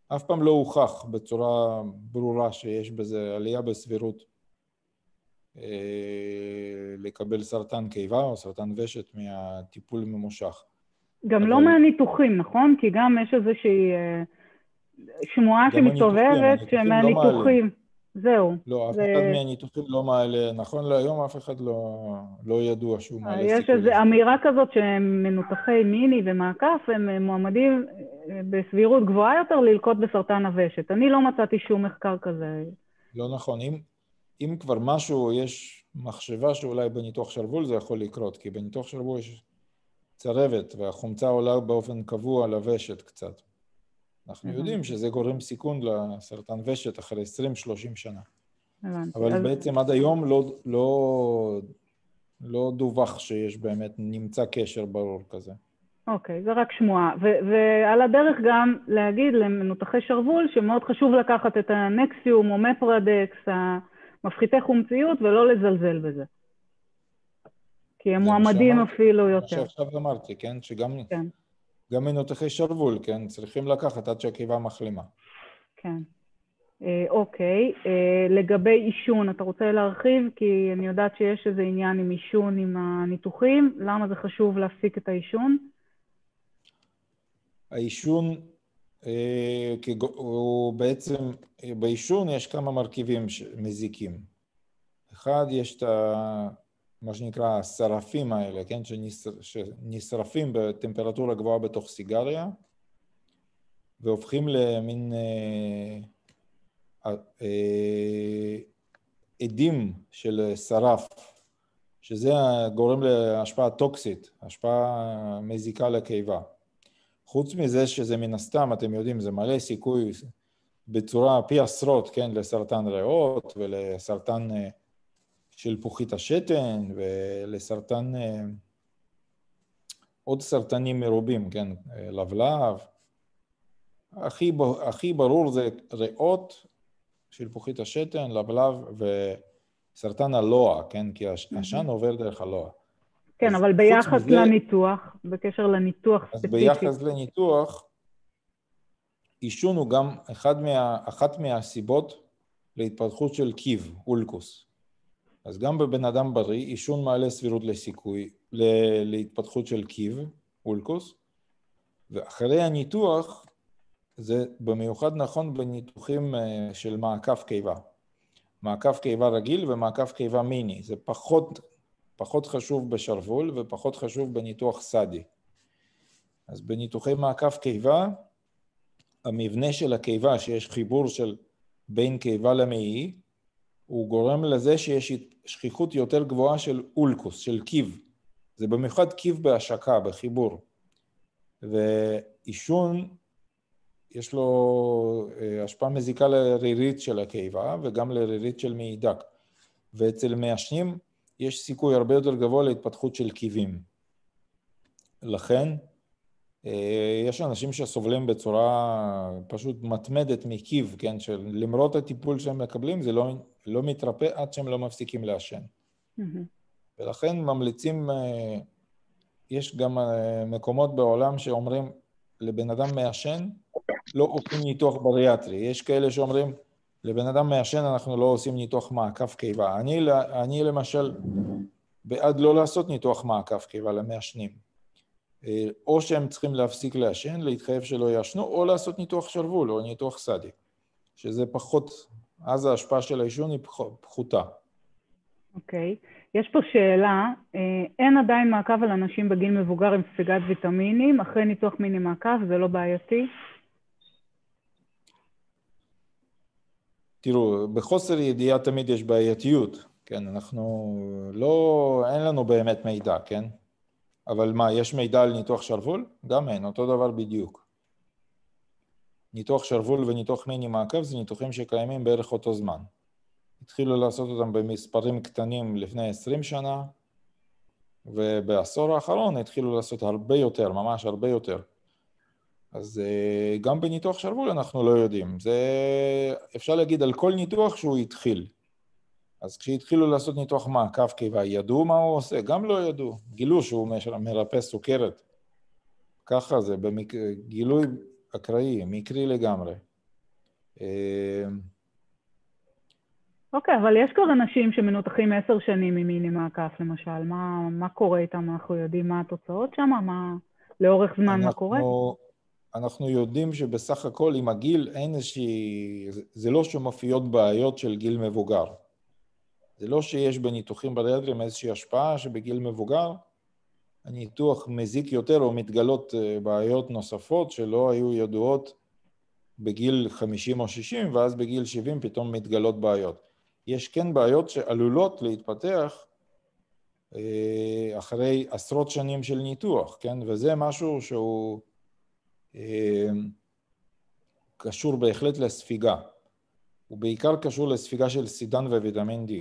אף פעם לא הוכח בצורה ברורה שיש בזה עלייה בסבירות. לקבל סרטן קיבה או סרטן ושת מהטיפול ממושך. גם אבל... לא מהניתוחים, נכון? כי גם יש איזושהי שמועה שמתעוררת מהניתוחים. לא זהו. לא, אף אחד מהניתוחים לא מעלה. נכון להיום אף אחד לא ידוע שהוא מעלה סיכוי. יש איזו אמירה כזאת שמנותחי מיני ומעקף הם מועמדים בסבירות גבוהה יותר ללקוט בסרטן הוושת. אני לא מצאתי שום מחקר כזה. לא נכון. אם כבר משהו, יש מחשבה שאולי בניתוח שרוול זה יכול לקרות, כי בניתוח שרוול יש צרבת, והחומצה עולה באופן קבוע לוושת קצת. אנחנו יודעים שזה גורם סיכון לסרטן ושת אחרי 20-30 שנה. אבל בעצם עד היום לא דווח שיש באמת נמצא קשר ברור כזה. אוקיי, זה רק שמועה. ועל הדרך גם להגיד למנותחי שרוול שמאוד חשוב לקחת את הנקסיום, אומפרדקס, מפחיתי חומציות ולא לזלזל בזה. כי הם מועמדים אפילו יותר. מה שעכשיו אמרתי, כן? שגם מנותחי שרוול, כן? צריכים לקחת עד שהקיבה מחלימה. כן. אוקיי. לגבי עישון, אתה רוצה להרחיב? כי אני יודעת שיש איזה עניין עם עישון, עם הניתוחים. למה זה חשוב להפסיק את העישון? העישון... כי בעצם בעישון יש כמה מרכיבים מזיקים. אחד, יש את מה שנקרא השרפים האלה, כן? שנשרפים בטמפרטורה גבוהה בתוך סיגריה, והופכים למין עדים של שרף, שזה גורם להשפעה טוקסית, השפעה מזיקה לקיבה. חוץ מזה שזה מן הסתם, אתם יודעים, זה מלא סיכוי בצורה פי עשרות, כן, לסרטן ריאות ולסרטן של פוחית השתן ולסרטן, עוד סרטנים מרובים, כן, לבלב. הכי ברור זה ריאות של פוחית השתן, לבלב וסרטן הלוע, כן, כי השן עובר דרך הלוע. כן, אבל ביחס לניתוח, בקשר לניתוח ספציפי. אז ביחס לניתוח, עישון הוא גם אחת מהסיבות להתפתחות של קיב, אולקוס. אז גם בבן אדם בריא, עישון מעלה סבירות לסיכוי, להתפתחות של קיב, אולקוס, ואחרי הניתוח, זה במיוחד נכון בניתוחים של מעקף קיבה. מעקף קיבה רגיל ומעקף קיבה מיני, זה פחות חשוב בשרוול ופחות חשוב בניתוח סדי. אז בניתוחי מעקף קיבה, המבנה של הקיבה, שיש חיבור של בין קיבה למעי, הוא גורם לזה שיש שכיחות יותר גבוהה של אולקוס, של קיב. זה במיוחד קיב בהשקה, בחיבור. ועישון, יש לו השפעה מזיקה לרירית של הקיבה, וגם לרירית של מעי דק. ואצל מעשנים, יש סיכוי הרבה יותר גבוה להתפתחות של קיבים. לכן, יש אנשים שסובלים בצורה פשוט מתמדת מקיב, כן, שלמרות הטיפול שהם מקבלים, זה לא מתרפא עד שהם לא מפסיקים לעשן. ולכן ממליצים, יש גם מקומות בעולם שאומרים לבן אדם מעשן, לא עושים ניתוח בריאטרי. יש כאלה שאומרים, לבן אדם מעשן אנחנו לא עושים ניתוח מעקף קיבה. אני למשל בעד לא לעשות ניתוח מעקף קיבה למעשנים. או שהם צריכים להפסיק לעשן, להתחייב שלא יעשנו, או לעשות ניתוח שרוול או ניתוח סדי, שזה פחות, אז ההשפעה של העישון היא פחותה. אוקיי. יש פה שאלה, אין עדיין מעקב על אנשים בגיל מבוגר עם ספיגת ויטמינים, אחרי ניתוח מיני מעקב, זה לא בעייתי? תראו, בחוסר ידיעה תמיד יש בעייתיות, כן? אין לנו באמת מידע, כן? אבל מה, יש מידע על ניתוח שרוול? גם אין, אותו דבר בדיוק. ניתוח שרוול וניתוח מיני מעקב זה ניתוחים שקיימים בערך אותו זמן. התחילו לעשות אותם במספרים קטנים לפני 20 שנה, ובעשור האחרון התחילו לעשות הרבה יותר, ממש הרבה יותר. אז גם בניתוח שרוול אנחנו לא יודעים. זה אפשר להגיד על כל ניתוח שהוא התחיל. אז כשהתחילו לעשות ניתוח מעקב קיבה, ידעו מה הוא עושה? גם לא ידעו. גילו שהוא מרפא סוכרת. ככה זה, גילוי אקראי, מקרי לגמרי. אוקיי, אבל יש כבר אנשים שמנותחים 10 שנים ממיני מעקף, למשל. מה קורה איתם? אנחנו יודעים מה התוצאות שם? לאורך זמן מה קורה? אנחנו יודעים שבסך הכל עם הגיל אין איזושהי... זה לא שמופיעות בעיות של גיל מבוגר. זה לא שיש בניתוחים בריאטריים איזושהי השפעה שבגיל מבוגר הניתוח מזיק יותר או מתגלות בעיות נוספות שלא היו ידועות בגיל 50 או 60, ואז בגיל 70 פתאום מתגלות בעיות. יש כן בעיות שעלולות להתפתח אחרי עשרות שנים של ניתוח, כן? וזה משהו שהוא קשור בהחלט לספיגה. הוא בעיקר קשור לספיגה של סידן וויטמין D.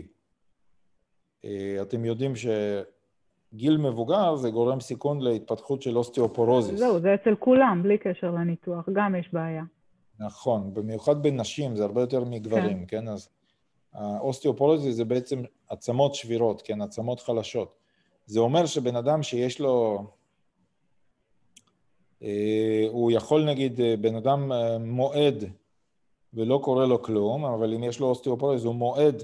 אתם יודעים שגיל מבוגר זה גורם סיכון להתפתחות של אוסטיאופורוזיס. זהו, זה אצל כולם, בלי קשר לניתוח, גם יש בעיה. נכון, במיוחד בנשים, זה הרבה יותר מגברים, כן? אז האוסטיאופורוזיס זה בעצם עצמות שבירות, כן? עצמות חלשות. זה אומר שבן אדם שיש לו... הוא יכול, נגיד, בן אדם מועד, ולא קורה לו כלום, אבל אם יש לו אוסטיאופורוזיס, הוא מועד,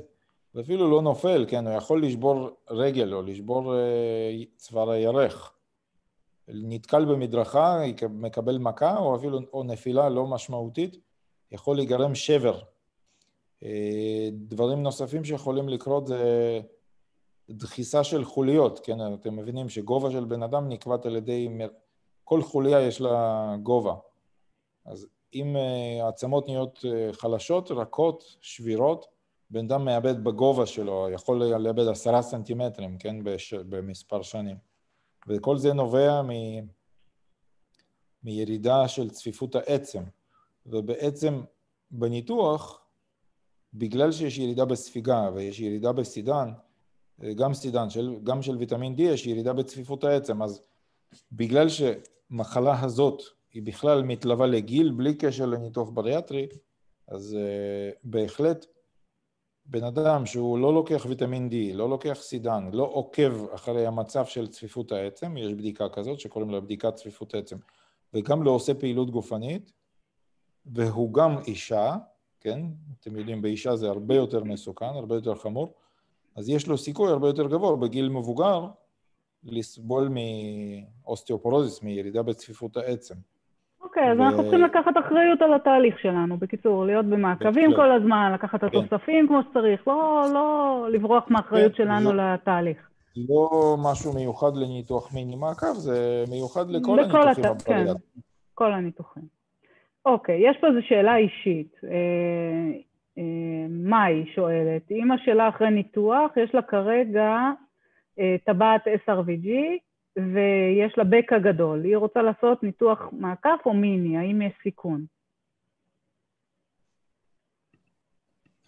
ואפילו לא נופל, כן, הוא יכול לשבור רגל או לשבור צוואר הירך. נתקל במדרכה, מקבל מכה, או אפילו נפילה לא משמעותית, יכול להיגרם שבר. דברים נוספים שיכולים לקרות זה דחיסה של חוליות, כן, אתם מבינים שגובה של בן אדם נקבעת על ידי, כל חוליה יש לה גובה. אז אם העצמות נהיות חלשות, רכות, שבירות, בן אדם מאבד בגובה שלו, יכול לאבד 10 סנטימטרים, כן, במספר שנים. וכל זה נובע מירידה של צפיפות העצם. ובעצם בניתוח, בגלל שיש ירידה בספיגה ויש ירידה בסידן, גם סידן, גם של ויטמין D, יש ירידה בצפיפות העצם. אז בגלל שמחלה הזאת היא בכלל מתלווה לגיל, בלי קשר לניתוח בריאטרי, אז בהחלט בן אדם שהוא לא לוקח ויטמין D, לא לוקח סידן, לא עוקב אחרי המצב של צפיפות העצם, יש בדיקה כזאת שקוראים לה בדיקת צפיפות העצם, וגם לא עושה פעילות גופנית, והוא גם אישה, כן? אתם יודעים, באישה זה הרבה יותר מסוכן, הרבה יותר חמור, אז יש לו סיכוי הרבה יותר גבוה בגיל מבוגר לסבול מאוסטיאופורוזיס, מירידה בצפיפות העצם. אוקיי, אז אנחנו צריכים לקחת אחריות על התהליך שלנו, בקיצור, להיות במעקבים כל הזמן, לקחת את התוספים כמו שצריך, לא לברוח מהאחריות שלנו לתהליך. לא משהו מיוחד לניתוח מיני מעקב, זה מיוחד לכל הניתוחים. כן, כל הניתוחים. אוקיי, יש פה איזו שאלה אישית. מאי שואלת, אמא שלה אחרי ניתוח, יש לה כרגע טבעת SRVG, ויש לה בקע גדול, היא רוצה לעשות ניתוח מעקף או מיני, האם יש סיכון?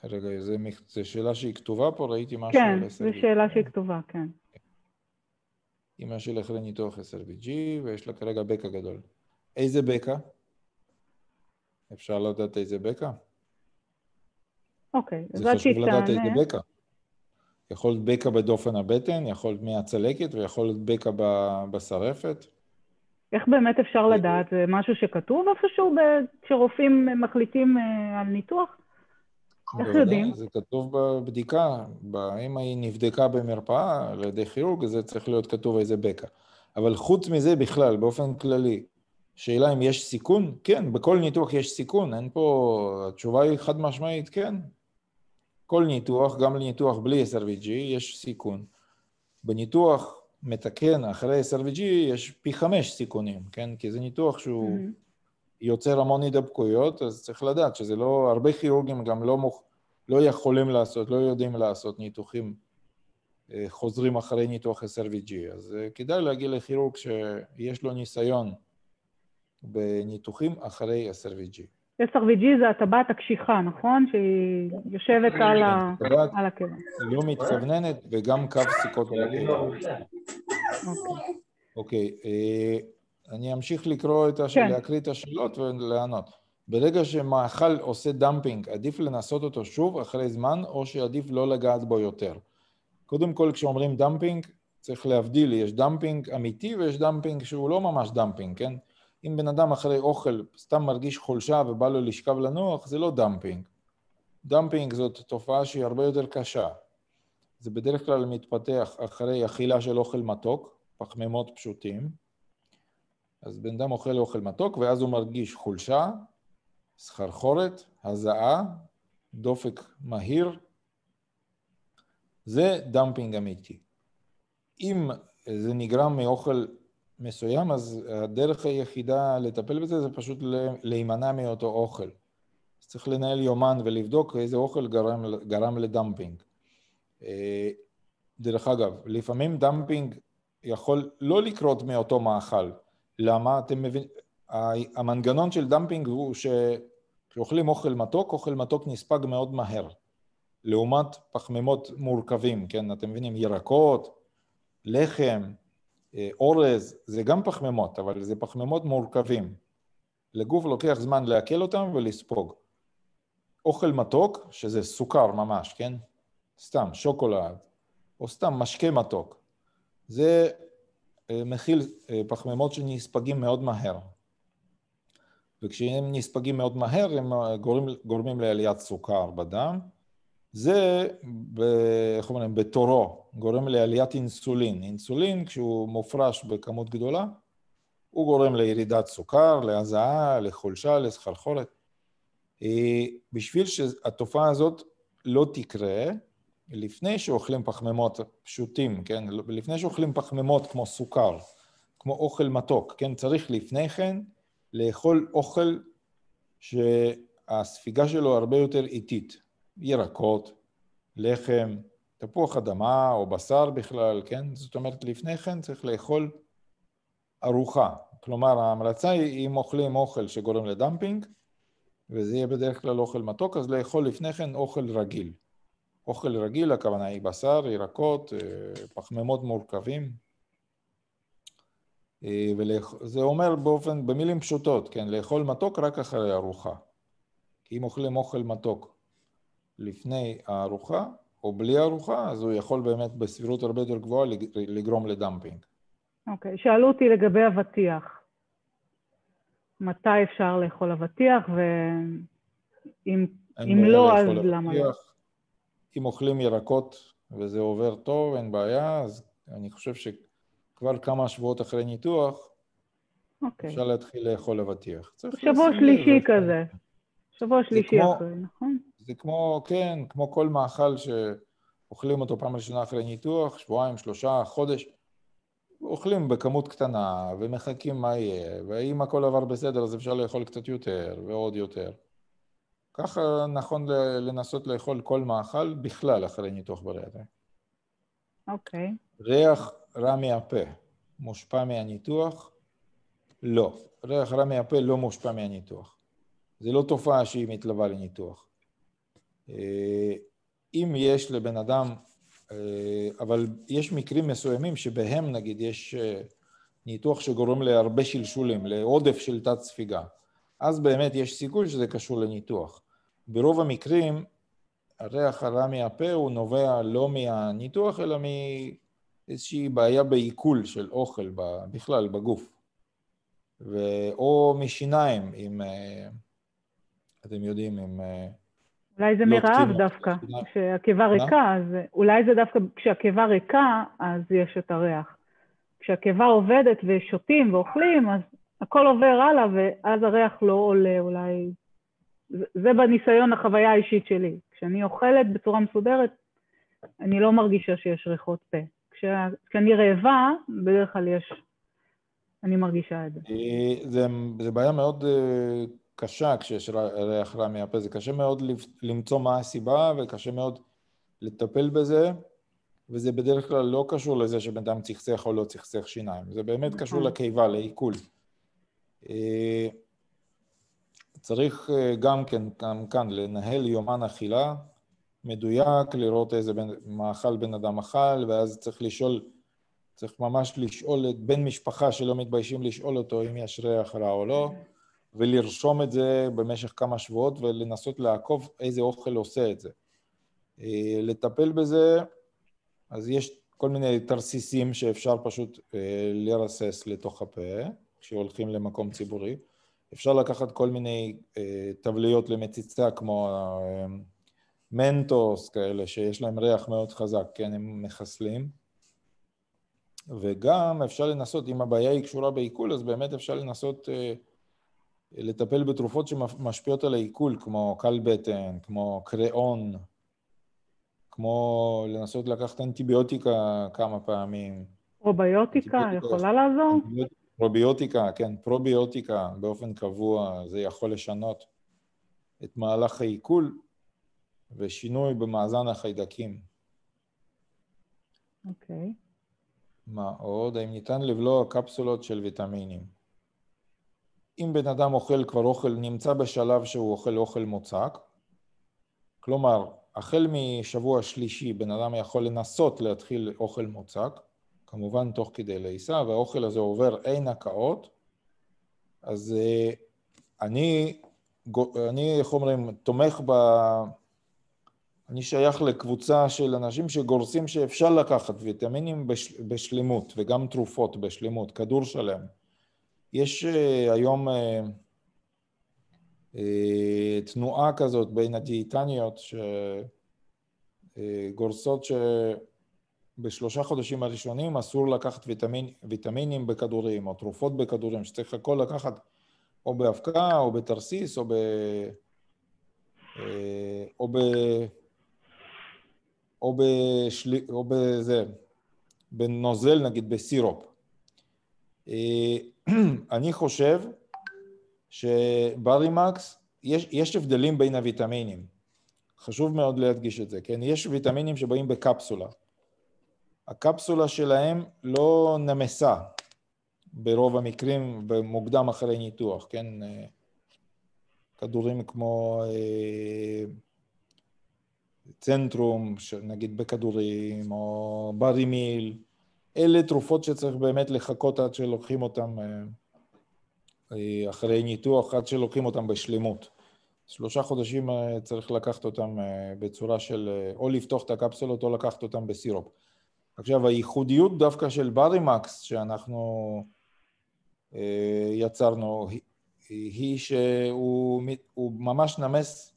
רגע, זו שאלה שהיא כתובה פה, ראיתי משהו? כן, זו שאלה שהיא כתובה, כן. אמא שלה אחרי ניתוח SRVG, ויש לה כרגע בקע גדול. איזה בקע? אפשר לדעת איזה בקע? אוקיי, אז עד שהיא תענה. זה חשוב לדעת איזה בקע. יכול להיות בקע בדופן הבטן, יכול להיות מהצלקת, ויכול להיות בקע בשרפת. איך באמת אפשר לדעת? זה משהו שכתוב איפשהו כשרופאים מחליטים על ניתוח? איך יודעים? זה כתוב בבדיקה, אם היא נבדקה במרפאה על ידי כירורג, זה צריך להיות כתוב איזה בקע. אבל חוץ מזה בכלל, באופן כללי, שאלה אם יש סיכון? כן, בכל ניתוח יש סיכון, אין פה, התשובה היא חד משמעית, כן. כל ניתוח, גם לניתוח בלי SRVG, יש סיכון. בניתוח מתקן אחרי SRVG יש פי 5 סיכונים, כן? כי זה ניתוח שהוא יוצר המון הידבקויות, אז צריך לדעת שזה לא, הרבה כירורגים גם לא יכולים לעשות, לא יודעים לעשות ניתוחים חוזרים אחרי ניתוח SRVG. אז כדאי להגיע לכירורג שיש לו ניסיון בניתוחים אחרי SRVG. SRVG זה הטבעת הקשיחה, נכון? שהיא יושבת על הקיבה. לא מתכווננת וגם קו סיכות על הקיבה. אוקיי, אני אמשיך לקרוא את השאלות ולענות. ברגע שמאכל עושה דמפינג, עדיף לנסות אותו שוב אחרי זמן, או שעדיף לא לגעת בו יותר. קודם כל, כשאומרים דמפינג, צריך להבדיל, יש דמפינג אמיתי ויש דמפינג שהוא לא ממש דמפינג, כן? אם בן אדם אחרי אוכל סתם מרגיש חולשה ובא לו לשכב לנוח, זה לא דמפינג. דמפינג זאת תופעה שהיא הרבה יותר קשה. זה בדרך כלל מתפתח אחרי אכילה של אוכל מתוק, פחמימות פשוטים. אז בן אדם אוכל אוכל מתוק, ואז הוא מרגיש חולשה, סחרחורת, הזעה, דופק מהיר. זה דמפינג אמיתי. אם זה נגרם מאוכל מסוים, אז הדרך היחידה לטפל בזה זה פשוט להימנע מאותו אוכל. אז צריך לנהל יומן ולבדוק איזה אוכל גרם לדמפינג. דרך אגב, לפעמים דמפינג יכול לא לקרות מאותו מאכל. למה? אתם מבינים, המנגנון של דמפינג הוא שאוכלים אוכל מתוק נספג מאוד מהר. לעומת פחמימות מורכבים, כן? אתם מבינים, ירקות, לחם, אורז, זה גם פחמימות, אבל זה פחמימות מורכבים. לגוף לוקח זמן להקל אותם ולספוג. אוכל מתוק, שזה סוכר ממש, כן? סתם, שוקולד, או סתם משקה מתוק. זה מכיל פחמימות שנספגים מאוד מהר. וכשהם נספגים מאוד מהר, הם גורמים לעליית סוכר בדם. זה, איך אומרים, בתורו, גורם לעליית אינסולין. אינסולין, כשהוא מופרש בכמות גדולה, הוא גורם לירידת סוכר, להזעה, לחולשה, לסחרחורת. בשביל שהתופעה הזאת לא תקרה, לפני שאוכלים פחמימות פשוטים, כן? לפני שאוכלים פחמימות כמו סוכר, כמו אוכל מתוק, כן? צריך לפני כן לאכול אוכל שהספיגה שלו הרבה יותר איטית. ירקות, לחם, תפוח אדמה או בשר בכלל, כן? זאת אומרת, לפני כן צריך לאכול ארוחה. כלומר, ההמלצה היא אם אוכלים אוכל שגורם לדמפינג, וזה יהיה בדרך כלל אוכל מתוק, אז לאכול לפני כן אוכל רגיל. אוכל רגיל, הכוונה היא בשר, ירקות, פחמימות מורכבים. וזה אומר במילים פשוטות, כן, לאכול מתוק רק אחרי ארוחה. כי אם אוכלים אוכל מתוק לפני הארוחה, או בלי ארוחה, אז הוא יכול באמת בסבירות הרבה יותר גבוהה לגרום לדמפינג. אוקיי, שאלו אותי לגבי אבטיח. מתי אפשר לאכול אבטיח, ואם לא, אז למה לא? אם אוכלים ירקות וזה עובר טוב, אין בעיה, אז אני חושב שכבר כמה שבועות אחרי ניתוח, אפשר להתחיל לאכול אבטיח. שבוע שלישי כזה. שבוע שלישי אחרי, נכון? זה כמו, כן, כמו כל מאכל שאוכלים אותו פעם ראשונה אחרי ניתוח, שבועיים, שלושה, חודש, אוכלים בכמות קטנה ומחכים מה יהיה, ואם הכל עבר בסדר אז אפשר לאכול קצת יותר ועוד יותר. ככה נכון לנסות לאכול כל מאכל בכלל אחרי ניתוח בריאטרי. אוקיי. ריח רע מהפה מושפע מהניתוח? לא. ריח רע מהפה לא מושפע מהניתוח. זה לא תופעה שהיא מתלווה לניתוח. אם יש לבן אדם, אבל יש מקרים מסוימים שבהם נגיד יש ניתוח שגורם להרבה שלשולים, לעודף של תת ספיגה. אז באמת יש סיכוי שזה קשור לניתוח. ברוב המקרים, הריח הרע מהפה הוא נובע לא מהניתוח, אלא מאיזושהי בעיה בעיכול של אוכל בכלל בגוף. או משיניים, אם אתם יודעים, אם... אולי זה מרעב דווקא, כשהקיבה ריקה, אז אולי זה דווקא כשהקיבה ריקה, אז יש את הריח. כשהקיבה עובדת ושותים ואוכלים, אז הכל עובר הלאה, ואז הריח לא עולה, אולי... זה בניסיון החוויה האישית שלי. כשאני אוכלת בצורה מסודרת, אני לא מרגישה שיש ריחות פה. כשאני רעבה, בדרך כלל יש... אני מרגישה את זה. זה בעיה מאוד... קשה כשיש ריח רע מהפה, זה קשה מאוד למצוא מה הסיבה וקשה מאוד לטפל בזה, וזה בדרך כלל לא קשור לזה שבן אדם צחצח או לא צחצח שיניים, זה באמת קשור לקיבה, לעיכול. צריך גם כאן לנהל יומן אכילה מדויק, לראות איזה מאכל בן אדם אכל, ואז צריך לשאול, צריך ממש לשאול את בן משפחה שלא מתביישים לשאול אותו אם יש ריח רע או לא, ולרשום את זה במשך כמה שבועות, ולנסות לעקוב איזה אוכל עושה את זה. לטפל בזה, אז יש כל מיני תרסיסים שאפשר פשוט לרסס לתוך הפה, כשהולכים למקום ציבורי. אפשר לקחת כל מיני טבליות למציצה, כמו מנטוס כאלה, שיש להם ריח מאוד חזק, כן, הם מחסלים. וגם אפשר לנסות, אם הבעיה היא קשורה בעיכול, אז באמת אפשר לנסות... לטפל בתרופות שמשפיעות על העיכול, כמו קל בטן, כמו קריאון, כמו לנסות לקחת אנטיביוטיקה כמה פעמים. פרוביוטיקה יכולה לעזור? פרוביוטיקה, כן, פרוביוטיקה באופן קבוע, זה יכול לשנות את מהלך העיכול ושינוי במאזן החיידקים. אוקיי. מה עוד? האם ניתן לבלוע קפסולות של ויטמינים? אם בן אדם אוכל כבר אוכל, נמצא בשלב שהוא אוכל אוכל מוצק, כלומר, החל משבוע שלישי בן אדם יכול לנסות להתחיל אוכל מוצק, כמובן תוך כדי לעיסה, והאוכל הזה עובר אין הקאות, אז אני איך אומרים, תומך ב... אני שייך לקבוצה של אנשים שגורסים שאפשר לקחת ויטמינים בשלמות, וגם תרופות בשלמות, כדור שלם. יש היום תנועה כזאת בין הדיאטניות שגורסות שבשלושה חודשים הראשונים אסור לקחת ויטמינים בכדורים או תרופות בכדורים, שצריך הכל לקחת או באבקה או בתרסיס או בזה, בנוזל נגיד בסירופ. אני חושב שברימקס, יש הבדלים בין הוויטמינים. חשוב מאוד להדגיש את זה, כן? יש ויטמינים שבאים בקפסולה. הקפסולה שלהם לא נמסה, ברוב המקרים במוקדם אחרי ניתוח, כן? כדורים כמו צנטרום, נגיד בכדורים, או ברימיל, אלה תרופות שצריך באמת לחכות עד שלוקחים אותן אחרי ניתוח, עד שלוקחים אותן בשלמות. 3 חודשים צריך לקחת אותם בצורה של או לפתוח את הקפסולות או לקחת אותם בסירופ. עכשיו, הייחודיות דווקא של ברימקס שאנחנו יצרנו, היא שהוא ממש נמס,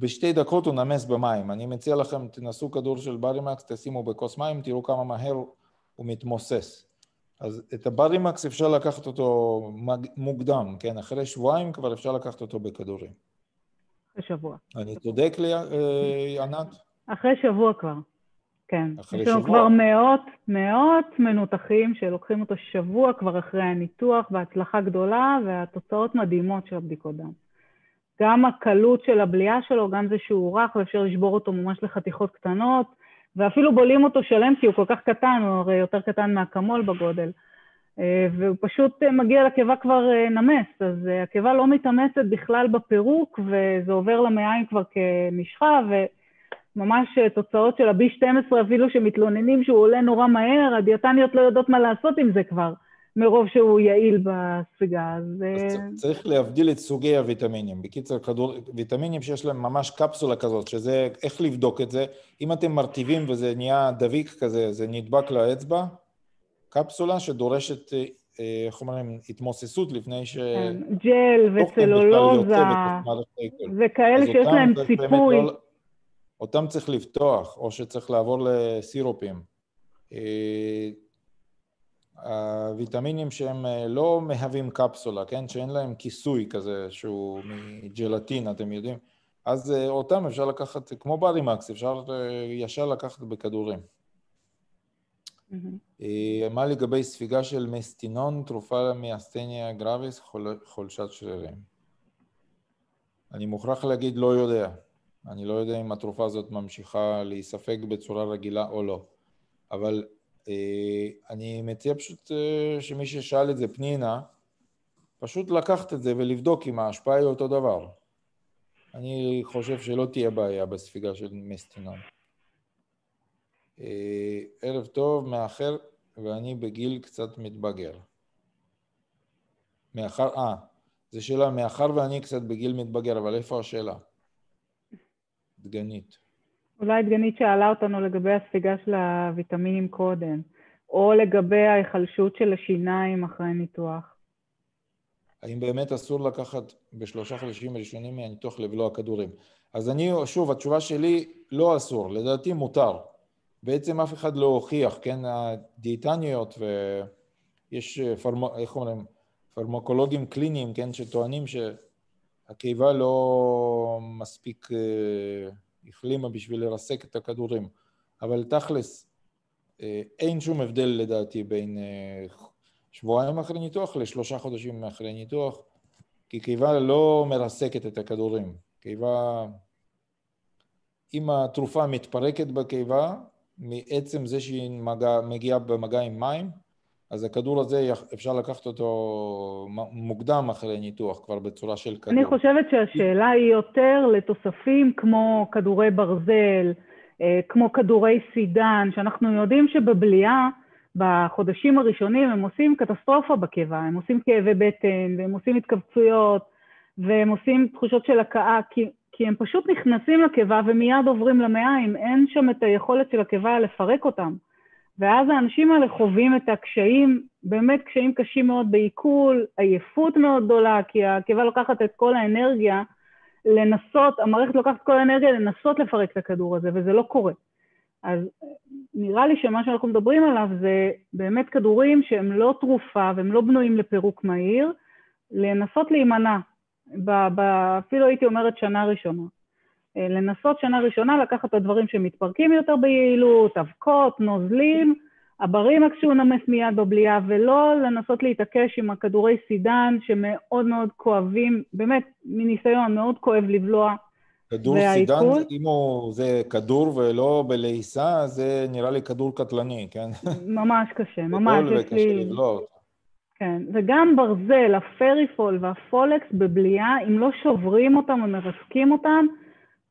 ב2 דקות הוא נמס במים. אני מציע לכם, תנסו כדור של ברימקס, תשימו בכוס מים, תראו כמה מהר הוא מתמוסס. אז את הברימקס אפשר לקחת אותו מוקדם, כן? אחרי שבועיים כבר אפשר לקחת אותו בכדורים. אחרי שבוע. אני צודק לי, ענת? אחרי שבוע כבר. כן, יש לנו כבר מאות מנותחים שלוקחים אותו שבוע כבר אחרי הניתוח, והצלחה גדולה, והתוצאות מדהימות של הבדיקות דם. גם הקלות של הבליעה שלו, גם זה שהוא רך, ואפשר לשבור אותו ממש לחתיכות קטנות, ואפילו בולים אותו שלם, כי הוא כל כך קטן, הוא הרי יותר קטן מהקמול בגודל, והוא פשוט מגיע לקיבה כבר נמס, אז הקיבה לא מתאמצת בכלל בפירוק, וזה עובר למעיים כבר כמשחה, ממש תוצאות של ה-B12 אפילו שמתלוננים שהוא עולה נורא מהר, הדיאטניות לא יודעות מה לעשות עם זה כבר, מרוב שהוא יעיל בספיגה. אז צריך להבדיל את סוגי הוויטמינים. בקיצר, ויטמינים שיש להם ממש קפסולה כזאת, שזה, איך לבדוק את זה? אם אתם מרטיבים וזה נהיה דביק כזה, זה נדבק לאצבע, קפסולה שדורשת, איך אומרים, התמוססות לפני ש... ג'ל וצלולוזה, וכאלה שיש להם ציפוי. אותם צריך לפתוח, או שצריך לעבור לסירופים. הוויטמינים שהם לא מהווים קפסולה, כן? שאין להם כיסוי כזה שהוא מג'לטין, אתם יודעים. אז אותם אפשר לקחת, כמו ברימקס, אפשר ישר לקחת בכדורים. מה לגבי ספיגה של מסטינון, תרופה מאסתניה גרביס, חולשת שרירים? אני מוכרח להגיד, לא יודע. אני לא יודע אם התרופה הזאת ממשיכה להיספק בצורה רגילה או לא. אבל אני מציע פשוט שמי ששאל את זה, פנינה, פשוט לקחת את זה ולבדוק אם ההשפעה היא אותו דבר. אני חושב שלא תהיה בעיה בספיגה של מסטינון. ערב טוב, מאחר, ואני בגיל קצת מתבגר. מאחר, זו שאלה, מאחר ואני קצת בגיל מתבגר, אבל איפה השאלה? דגנית. אולי דגנית שאלה אותנו לגבי הספיגה של הוויטמינים קודם, או לגבי ההיחלשות של השיניים אחרי ניתוח. האם באמת אסור לקחת ב3 חודשים הראשונים מהניתוח לבלוע כדורים? אז אני, שוב, התשובה שלי לא אסור, לדעתי מותר. בעצם אף אחד לא הוכיח, כן, הדיאטניות ויש איך אומרים, פרמקולוגים קליניים, כן, שטוענים ש... הקיבה לא מספיק החלימה בשביל לרסק את הכדורים, אבל תכלס אין שום הבדל לדעתי בין שבועיים אחרי ניתוח ל3 חודשים אחרי ניתוח, כי קיבה לא מרסקת את הכדורים. קיבה, אם התרופה מתפרקת בקיבה, מעצם זה שהיא מגיעה במגע עם מים, אז הכדור הזה, אפשר לקחת אותו מוקדם אחרי ניתוח, כבר בצורה של כדור. אני חושבת שהשאלה היא יותר לתוספים כמו כדורי ברזל, כמו כדורי סידן, שאנחנו יודעים שבבליעה, בחודשים הראשונים, הם עושים קטסטרופה בקיבה, הם עושים כאבי בטן, והם עושים התכווצויות, והם עושים תחושות של הקאה, כי הם פשוט נכנסים לקיבה ומיד עוברים למעיים, אין שם את היכולת של הקיבה לפרק אותם. ואז האנשים האלה חווים את הקשיים, באמת קשיים קשים מאוד בעיכול, עייפות מאוד גדולה, כי הקיבה לוקחת את כל האנרגיה לנסות, המערכת לוקחת כל האנרגיה לנסות לפרק את הכדור הזה, וזה לא קורה. אז נראה לי שמה שאנחנו מדברים עליו זה באמת כדורים שהם לא תרופה, והם לא בנויים לפירוק מהיר, לנסות להימנע, אפילו הייתי אומרת שנה ראשונה. לנסות שנה ראשונה, לקחת את הדברים שמתפרקים יותר ביעילות, אבקות, נוזלים, הברימקס שהוא נמס מיד בבליעה, ולא לנסות להתעקש עם הכדורי סידן שמאוד מאוד כואבים, באמת מניסיון מאוד כואב לבלוע. כדור סידן, אם זה כדור ולא בלעיסה, זה נראה לי כדור קטלני, כן? ממש קשה, ממש. כדור וקשה לבלוע. כן, וגם ברזל, הפריפול והפולקס בבליעה, אם לא שוברים אותם ומרסקים אותם,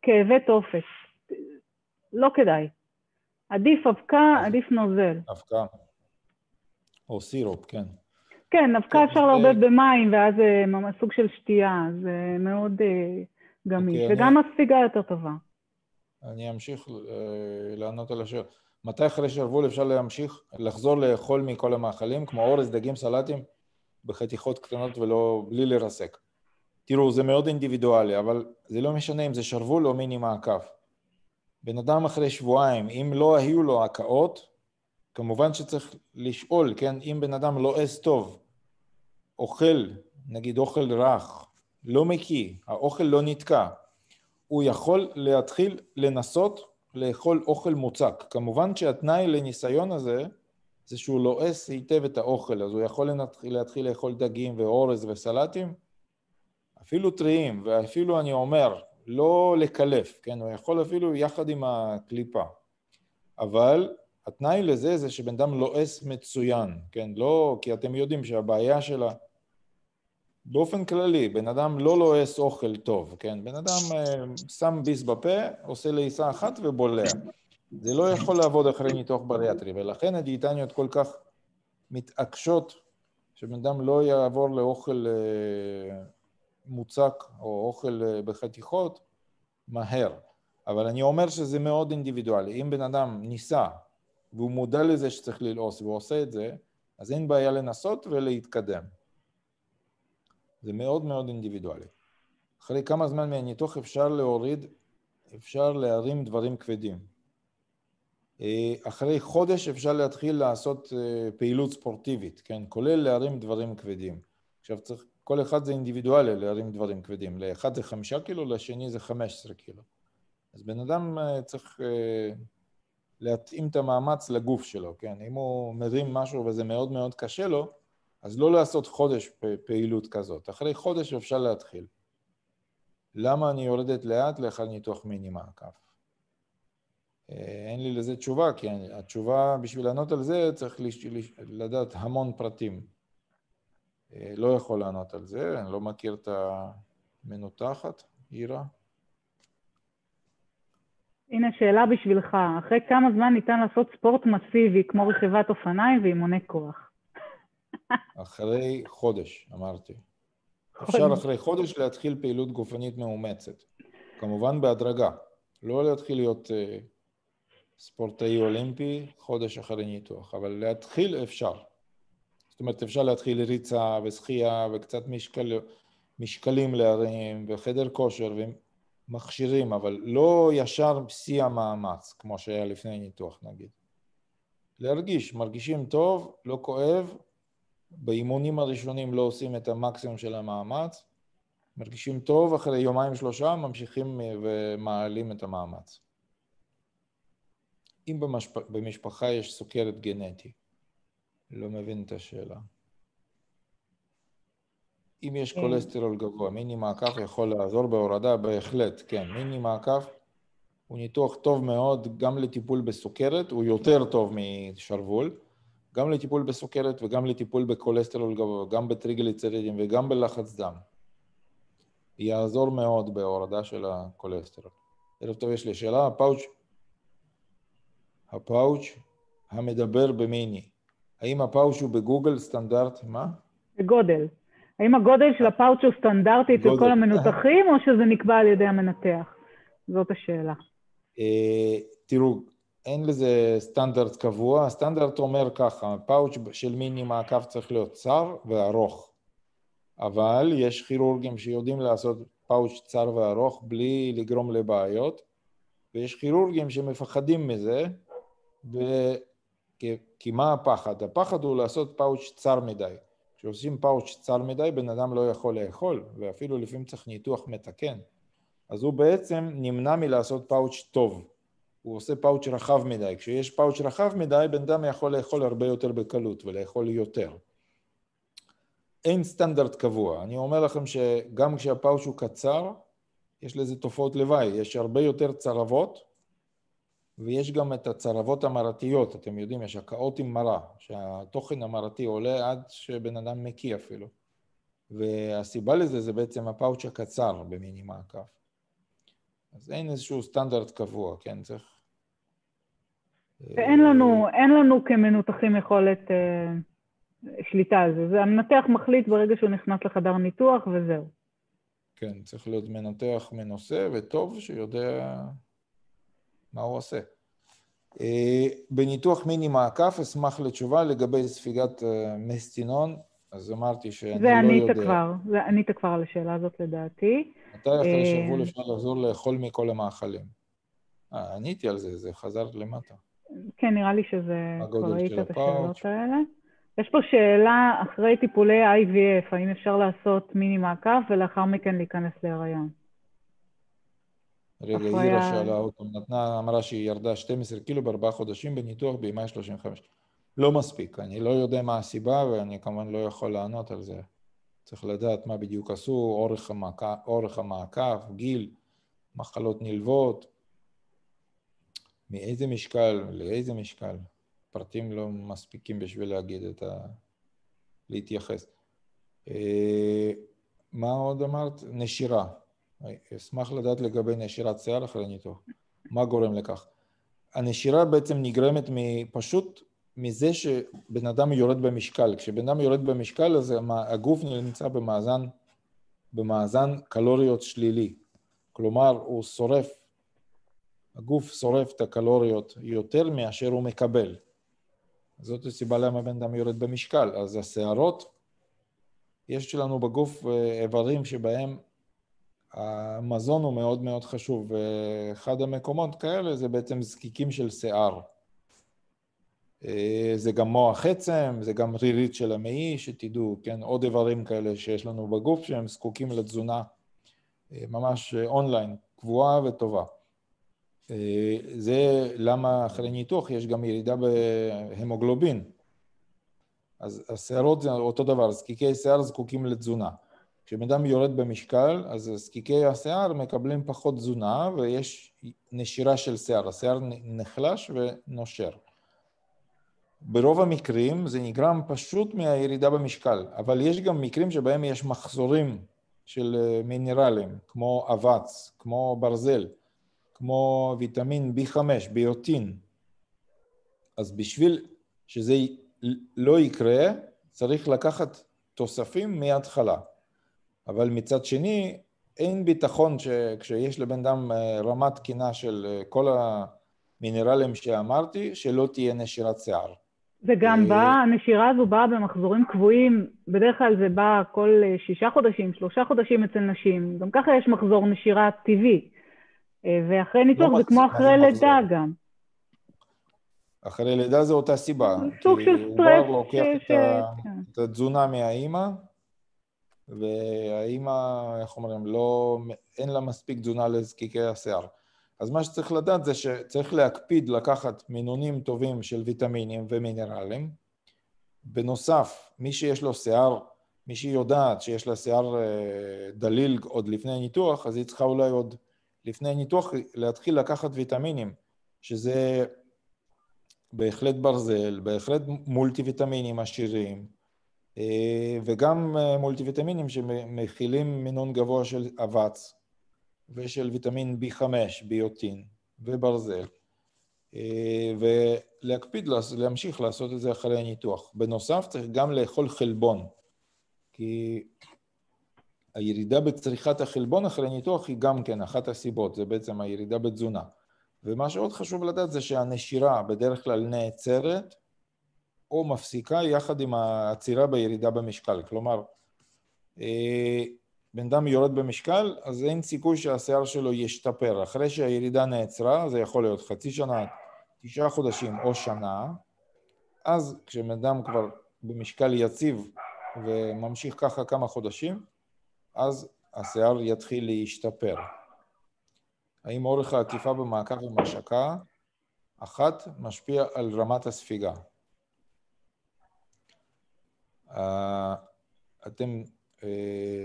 כאבי תופס. לא כדאי. עדיף אבקה, עדיף נוזל. אבקה. או סירופ, כן. כן, אבקה אפשר להרבה במים, ואז זה סוג של שתייה, זה מאוד גמיש. וגם הספיגה יותר טובה. אני אמשיך לענות על השאלה. מתי אחרי שרוול אפשר להמשיך לחזור לאכול מכל המאכלים, כמו אורז, דגים, סלטים, בחתיכות קטנות ולא, בלי לרסק? תראו, זה מאוד אינדיבידואלי, אבל זה לא משנה אם זה שרוול או מיני מעקב. בן אדם אחרי שבועיים, אם לא היו לו הקאות, כמובן שצריך לשאול, כן? אם בן אדם לא עז טוב, אוכל, נגיד אוכל רך, לא מקיא, האוכל לא נתקע, הוא יכול להתחיל לנסות לאכול אוכל מוצק. כמובן שהתנאי לניסיון הזה, זה שהוא לועס היטב את האוכל, אז הוא יכול להתחיל לאכול דגים ואורז וסלטים, אפילו טריים, ואפילו אני אומר, לא לקלף, כן? הוא יכול אפילו יחד עם הקליפה. אבל התנאי לזה זה שבן אדם לועס מצוין, כן? לא, כי אתם יודעים שהבעיה שלה, באופן כללי, בן אדם לא לועס אוכל טוב, כן? בן אדם שם ביס בפה, עושה לעיסה אחת ובולע. זה לא יכול לעבוד אחרי ניתוח בריאטרי, ולכן הדיאטניות כל כך מתעקשות שבן אדם לא יעבור לאוכל מוצק או אוכל בחתיכות מהר. אבל אני אומר שזה מאוד אינדיבידואלי. אם בן אדם ניסה והוא מודע לזה שצריך ללעוס והוא עושה את זה, אז אין בעיה לנסות ולהתקדם. זה מאוד מאוד אינדיבידואלי. אחרי כמה זמן מהניתוח אפשר להוריד, אפשר להרים דברים כבדים. אחרי חודש אפשר להתחיל לעשות פעילות ספורטיבית, כן? כולל להרים דברים כבדים. עכשיו צריך, כל אחד זה אינדיבידואלי להרים דברים כבדים. לאחד זה 5 קילו, לשני זה 15 קילו. אז בן אדם צריך להתאים את המאמץ לגוף שלו, כן? אם הוא מרים משהו וזה מאוד מאוד קשה לו, אז לא לעשות חודש פעילות כזאת. אחרי חודש אפשר להתחיל. למה אני יורדת לאט לאחר ניתוח מיני מעקב? אין לי לזה תשובה, כי התשובה, בשביל לענות על זה, צריך לדעת המון פרטים. לא יכול לענות על זה, אני לא מכיר את המנותחת, עירה. הנה שאלה בשבילך, אחרי כמה זמן ניתן לעשות ספורט מסיבי, כמו רכיבת אופניים ואימוני כוח? אחרי חודש, אמרתי. אפשר אחרי חודש להתחיל פעילות גופנית מאומצת. כמובן בהדרגה. לא להתחיל להיות ספורטאי אולימפי חודש אחרי ניתוח, אבל להתחיל אפשר. זאת אומרת, אפשר להתחיל ריצה ושחייה וקצת משקלים להרים וחדר כושר ומכשירים, אבל לא ישר בשיא המאמץ, כמו שהיה לפני ניתוח, נגיד. להרגיש, מרגישים טוב, לא כואב, באימונים הראשונים לא עושים את המקסימום של המאמץ, מרגישים טוב, אחרי 2-3 ימים, ממשיכים ומעלים את המאמץ. אם במשפחה יש סוכרת גנטי, לא מבין את השאלה. אם יש קולסטרול גבוה, מיני מעקף יכול לעזור בהורדה, בהחלט, כן. מיני מעקף הוא ניתוח טוב מאוד, גם לטיפול בסוכרת, הוא יותר טוב משרוול, גם לטיפול בסוכרת וגם לטיפול בקולסטרול גבוה, גם בטריגליצרידים וגם בלחץ דם. יעזור מאוד בהורדה של הקולסטרול. ערב טוב, יש לי שאלה, הפאוץ' המדבר במיני. האם הפאוץ' הוא בגוגל סטנדרט, מה? בגודל. האם הגודל של הפאוץ' הוא סטנדרטי אצל כל המנותחים או שזה נקבע על ידי המנתח? זאת השאלה. תראו, אין לזה סטנדרט קבוע, הסטנדרט אומר ככה, הפאוץ' של מיני מעקב צריך להיות צר וארוך, אבל יש כירורגים שיודעים לעשות פאוץ' צר וארוך בלי לגרום לבעיות, ויש כירורגים שמפחדים מזה, כי מה הפחד? הפחד הוא לעשות פאוץ' צר מדי. כשעושים פאוץ' צר מדי, בן אדם לא יכול לאכול, ואפילו לפעמים צריך ניתוח מתקן. אז הוא בעצם נמנע מלעשות פאוץ' טוב. הוא עושה פאוץ' רחב מדי. כשיש פאוץ' רחב מדי, בן אדם יכול לאכול הרבה יותר בקלות ולאכול יותר. אין סטנדרט קבוע. אני אומר לכם שגם כשהפאוץ' הוא קצר, יש לזה תופעות לוואי. יש הרבה יותר צרבות ויש גם את הצרבות המרתיות, אתם יודעים, יש הקאות עם מרה, שהתוכן המרתי עולה עד שבן אדם מקיא אפילו. והסיבה לזה זה בעצם הפאוץ' הקצר במיני מעקף. אז אין איזשהו סטנדרט קבוע, כן, צריך... ואין לנו כמנותחים יכולת שליטה על זה. זה המנתח מחליט ברגע שהוא נכנס לחדר ניתוח וזהו. כן, צריך להיות מנתח מנוסה וטוב שיודע מה הוא עושה. בניתוח מיני מעקף אשמח לתשובה לגבי ספיגת מסטינון, אז אמרתי שאני לא יודע. זה ענית כבר על השאלה הזאת לדעתי. מתי אחרי שבוע אפשר לחזור לאכול מכל המאכלים? עניתי על זה, זה חזר למטה. כן, נראה לי שזה כבר ראית את השאלות האלה. יש פה שאלה אחרי טיפולי IVF, האם אפשר לעשות מיני מעקף ולאחר מכן להיכנס להיריון? רגע, לירה שאלה אותו, נתנה, אמרה שהיא ירדה 12 קילו ב4 חודשים בניתוח בימי 35. לא מספיק, אני לא יודע מה הסיבה ואני כמובן לא יכול לענות על זה. צריך לדעת מה בדיוק עשו, אורך המעקף, גיל, מחלות נלוות, מאיזה משקל, לאיזה משקל. פרטים לא מספיקים בשביל להגיד את ה... להתייחס. מה עוד אמרת? נשירה. אשמח לדעת לגבי נשירת שיער אחרי ניתוח. מה גורם לכך? הנשירה בעצם נגרמת פשוט מזה שבן אדם יורד במשקל. כשבן אדם יורד במשקל, אז הגוף נמצא במאזן קלוריות שלילי. כלומר, הוא שורף. הגוף שורף את הקלוריות יותר מאשר הוא מקבל. זאת הסיבה למה בן אדם יורד במשקל. אז השערות, יש לנו בגוף איברים שבהם המזון הוא מאוד מאוד חשוב. אחד המקומות כאלה זה בעצם זקיקים של שיער. זה גם מוח עצם, זה גם רירית של המעי, שתדעו, כן, עוד איברים כאלה שיש לנו בגוף שהם זקוקים לתזונה ממש אונליין, קבועה וטובה. זה למה אחרי ניתוח יש גם ירידה בהמוגלובין. אז השערות זה אותו דבר, זקיקי שיער זקוקים לתזונה. כשבדם יורד במשקל, אז זקיקי השיער מקבלים פחות תזונה ויש נשירה של שיער. השיער נחלש ונושר. ברוב המקרים זה נגרם פשוט מהירידה במשקל, אבל יש גם מקרים שבהם יש מחסורים של מינרלים, כמו אבץ, כמו ברזל. כמו ויטמין B5, ביוטין. אז בשביל שזה לא יקרה, צריך לקחת תוספים מההתחלה. אבל מצד שני, אין ביטחון שכשיש לבן אדם רמה תקינה של כל המינרלים שאמרתי, שלא תהיה נשירת שיער. זה גם בא, הנשירה הזו באה במחזורים קבועים, בדרך כלל זה בא כל 6 חודשים, 3 חודשים אצל נשים. גם ככה יש מחזור נשירה טבעי. ואחרי ניתוח לא זה כמו אחרי לידה גם. אחרי לידה זה אותה סיבה. סוג של סטרס. הוא לוקח את התזונה מהאימא, והאימא, איך אומרים, אין לה מספיק תזונה לזקיקי השיער. אז מה שצריך לדעת זה שצריך להקפיד לקחת מינונים טובים של ויטמינים ומינרלים. בנוסף, מי שיש לו שיער, מי שיודעת שיש לה שיער דליל עוד לפני ניתוח, אז היא צריכה אולי עוד... לפני ניתוח להתחיל לקחת ויטמינים, שזה בהחלט ברזל, בהחלט מולטי ויטמינים עשירים, וגם מולטי ויטמינים שמכילים מינון גבוה של אבץ, ושל ויטמין B5, ביוטין וברזל, ולהקפיד להמשיך לעשות את זה אחרי הניתוח. בנוסף צריך גם לאכול חלבון, כי... הירידה בצריכת החלבון אחרי ניתוח היא גם כן אחת הסיבות, זה בעצם הירידה בתזונה. ומה שעוד חשוב לדעת זה שהנשירה בדרך כלל נעצרת או מפסיקה יחד עם העצירה בירידה במשקל. כלומר, בן אדם יורד במשקל, אז אין סיכוי שהשיער שלו ישתפר. אחרי שהירידה נעצרה, זה יכול להיות חצי שנה, 9 חודשים או שנה, אז כשבן אדם כבר במשקל יציב וממשיך ככה כמה חודשים, אז השיער יתחיל להשתפר. האם אורך העקיפה במעקב ומשקה אחת משפיע על רמת הספיגה? אתם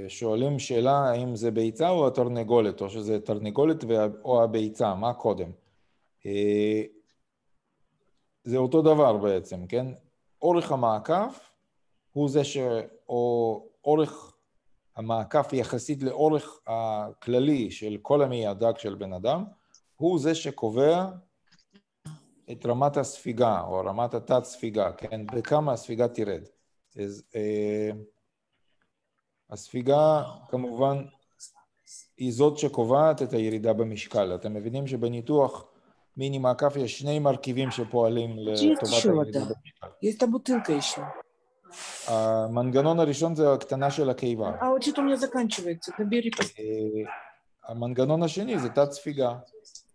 שואלים שאלה האם זה ביצה או התרנגולת, או שזה תרנגולת או הביצה, מה קודם? זה אותו דבר בעצם, כן? אורך המעקף הוא זה שאורך המעקף יחסית לאורך הכללי של כל המיידג של בן אדם, הוא זה שקובע את רמת הספיגה או רמת התת ספיגה, כן? בכמה הספיגה תירד. אז הספיגה כמובן היא זאת שקובעת את הירידה במשקל. אתם מבינים שבניתוח מיני מעקף יש שני מרכיבים שפועלים לטובת הירידה במשקל. יש את הבוטילקה אישו. המנגנון הראשון זה הקטנה של הקיבה. המנגנון השני זה תת ספיגה.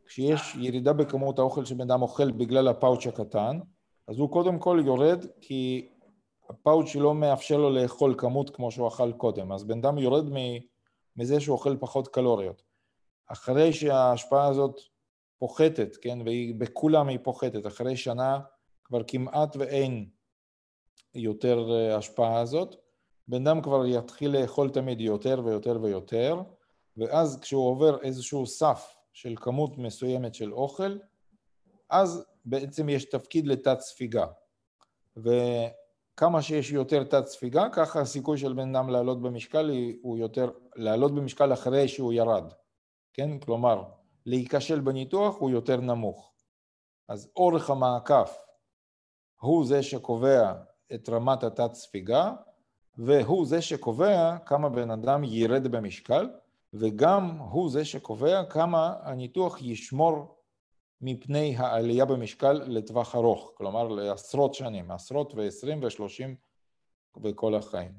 כשיש ירידה בכמות האוכל שבן אדם אוכל בגלל הפאוץ' הקטן, אז הוא קודם כל יורד כי הפאוץ' שלא מאפשר לו לאכול כמות כמו שהוא אכל קודם, אז בן אדם יורד מזה שהוא אוכל פחות קלוריות. אחרי שההשפעה הזאת פוחתת, כן, והיא בכולם היא פוחתת, אחרי שנה כבר כמעט ואין יותר השפעה הזאת, בן אדם כבר יתחיל לאכול תמיד יותר ויותר ויותר, ואז כשהוא עובר איזשהו סף של כמות מסוימת של אוכל, אז בעצם יש תפקיד לתת ספיגה. וכמה שיש יותר תת ספיגה, ככה הסיכוי של בן אדם לעלות במשקל הוא יותר, לעלות במשקל אחרי שהוא ירד. כן? כלומר, להיכשל בניתוח הוא יותר נמוך. אז אורך המעקף הוא זה שקובע את רמת התת ספיגה, והוא זה שקובע כמה בן אדם ירד במשקל, וגם הוא זה שקובע כמה הניתוח ישמור מפני העלייה במשקל לטווח ארוך, כלומר לעשרות שנים, עשרות ו20 ו30 בכל החיים.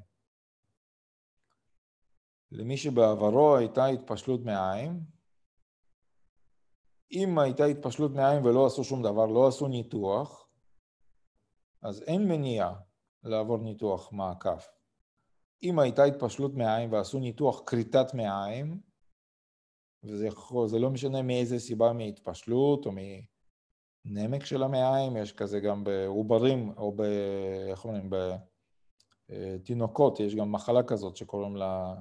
למי שבעברו הייתה התפשלות מעיים, אם הייתה התפשלות מעיים ולא עשו שום דבר, לא עשו ניתוח, אז אין מניעה לעבור ניתוח מעקף. אם הייתה התפשלות מעיים ועשו ניתוח קריטת מעיים, וזה לא משנה מאיזה סיבה, מהתפשלות או מנמק של המעיים, יש כזה גם בעוברים או בתינוקות, יש גם מחלה כזאת שקוראים לה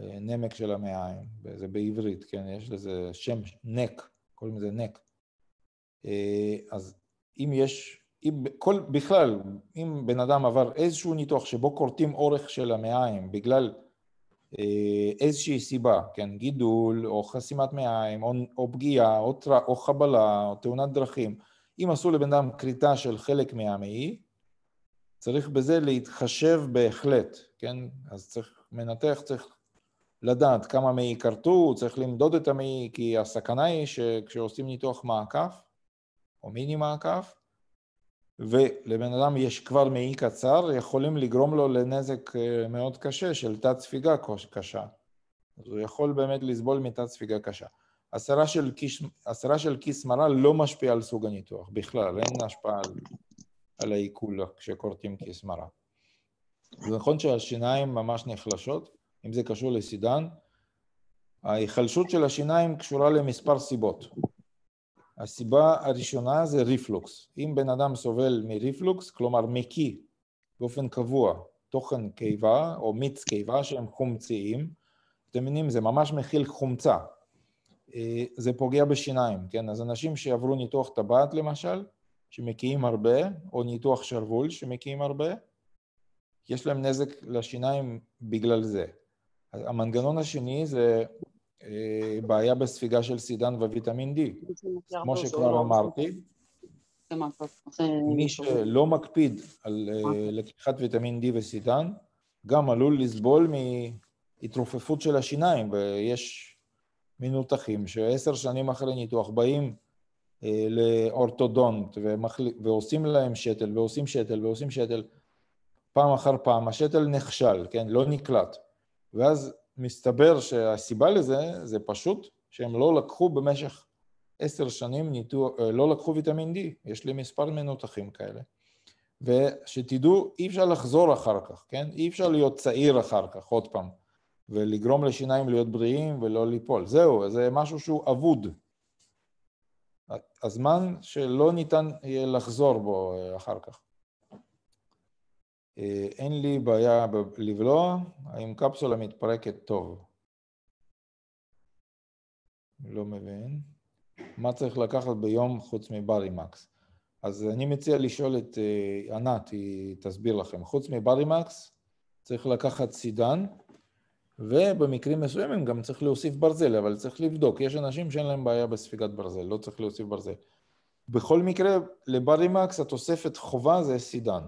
נמק של המעיים, זה בעברית, כן? יש לזה שם נק, קוראים לזה נק. אז אם יש... בכלל, אם בן אדם עבר איזשהו ניתוח שבו קורטים אורך של המעיים בגלל איזושהי סיבה, כן, גידול או חסימת מעיים או פגיעה או חבלה או תאונת דרכים, אם עשו לבן אדם קריטה של חלק מהמעי, צריך בזה להתחשב בהחלט, כן? אז צריך מנתח, צריך לדעת כמה מעי קרטו, צריך למדוד את המעי, כי הסכנה היא שכשעושים ניתוח מעקף או מיני מעקף, ולבן אדם יש כבר מעי קצר, יכולים לגרום לו לנזק מאוד קשה של תת ספיגה קשה. אז הוא יכול באמת לסבול מתת ספיגה קשה. הסרה של כיס מרה לא משפיעה על סוג הניתוח, בכלל, אין השפעה על העיכול כשקורטים כיס מרה. זה נכון שהשיניים ממש נחלשות, אם זה קשור לסידן, ההיחלשות של השיניים קשורה למספר סיבות. הסיבה הראשונה זה ריפלוקס. אם בן אדם סובל מריפלוקס, כלומר מקיא באופן קבוע, תוכן קיבה או מיץ קיבה שהם חומציים, אתם מבינים, זה ממש מכיל חומצה. זה פוגע בשיניים, כן? אז אנשים שעברו ניתוח טבעת למשל, שמקיאים הרבה, או ניתוח שרוול שמקיאים הרבה, יש להם נזק לשיניים בגלל זה. המנגנון השני זה... בעיה בספיגה של סידן וויטמין D. כמו שכבר אמרתי, מי שלא מקפיד על לקיחת ויטמין D וסידן, גם עלול לסבול מהתרופפות של השיניים, ויש מנותחים ש10 שנים אחרי ניתוח באים לאורתודונט ועושים להם שתל ועושים שתל ועושים שתל, פעם אחר פעם, השתל נכשל, כן? לא נקלט. ואז מסתבר שהסיבה לזה, זה פשוט שהם לא לקחו במשך 10 שנים, לא לקחו ויטמין D, יש לי מספר מנותחים כאלה. ושתדעו, אי אפשר לחזור אחר כך, כן? אי אפשר להיות צעיר אחר כך, עוד פעם, ולגרום לשיניים להיות בריאים ולא ליפול. זהו, זה משהו שהוא אבוד. הזמן שלא ניתן לחזור בו אחר כך. אין לי בעיה לבלוע, האם קפסולה מתפרקת טוב? לא מבין. מה צריך לקחת ביום חוץ מברימקס. אז אני מציע לשאול את ענת, היא תסביר לכם. חוץ מברימקס צריך לקחת סידן, ובמקרים מסוימים גם צריך להוסיף ברזל, אבל צריך לבדוק. יש אנשים שאין להם בעיה בספיגת ברזל, לא צריך להוסיף ברזל. בכל מקרה, לברימקס התוספת חובה זה סידן.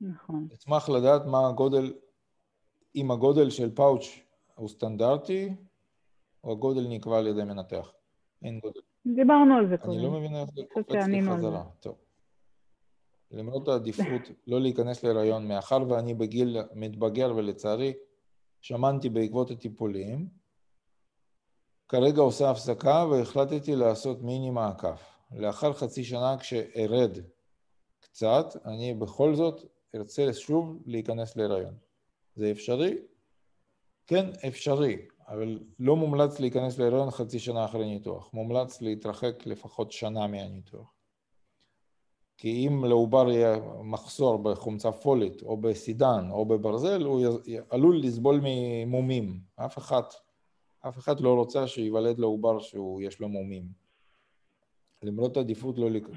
נכון. אשמח לדעת מה הגודל, אם הגודל של פאוץ' הוא סטנדרטי, או הגודל נקבע על ידי מנתח. אין גודל. דיברנו על זה קודם. אני לא מבינה איך זה קופץ לחזרה. טוב. למרות העדיפות לא להיכנס להיריון, מאחר ואני בגיל מתבגר ולצערי, שמנתי בעקבות הטיפולים, כרגע עושה הפסקה והחלטתי לעשות מיני מעקף. לאחר חצי שנה כשארד קצת, אני בכל זאת ארצה שוב להיכנס להיריון. זה אפשרי? כן, אפשרי, אבל לא מומלץ להיכנס להיריון חצי שנה אחרי ניתוח. מומלץ להתרחק לפחות שנה מהניתוח. כי אם לעובר יהיה מחסור בחומצה פולית, או בסידן, או בברזל, הוא עלול לסבול ממומים. אף אחד לא רוצה שיוולד לעובר שיש לו מומים. למרות עדיפות לא להיכנס.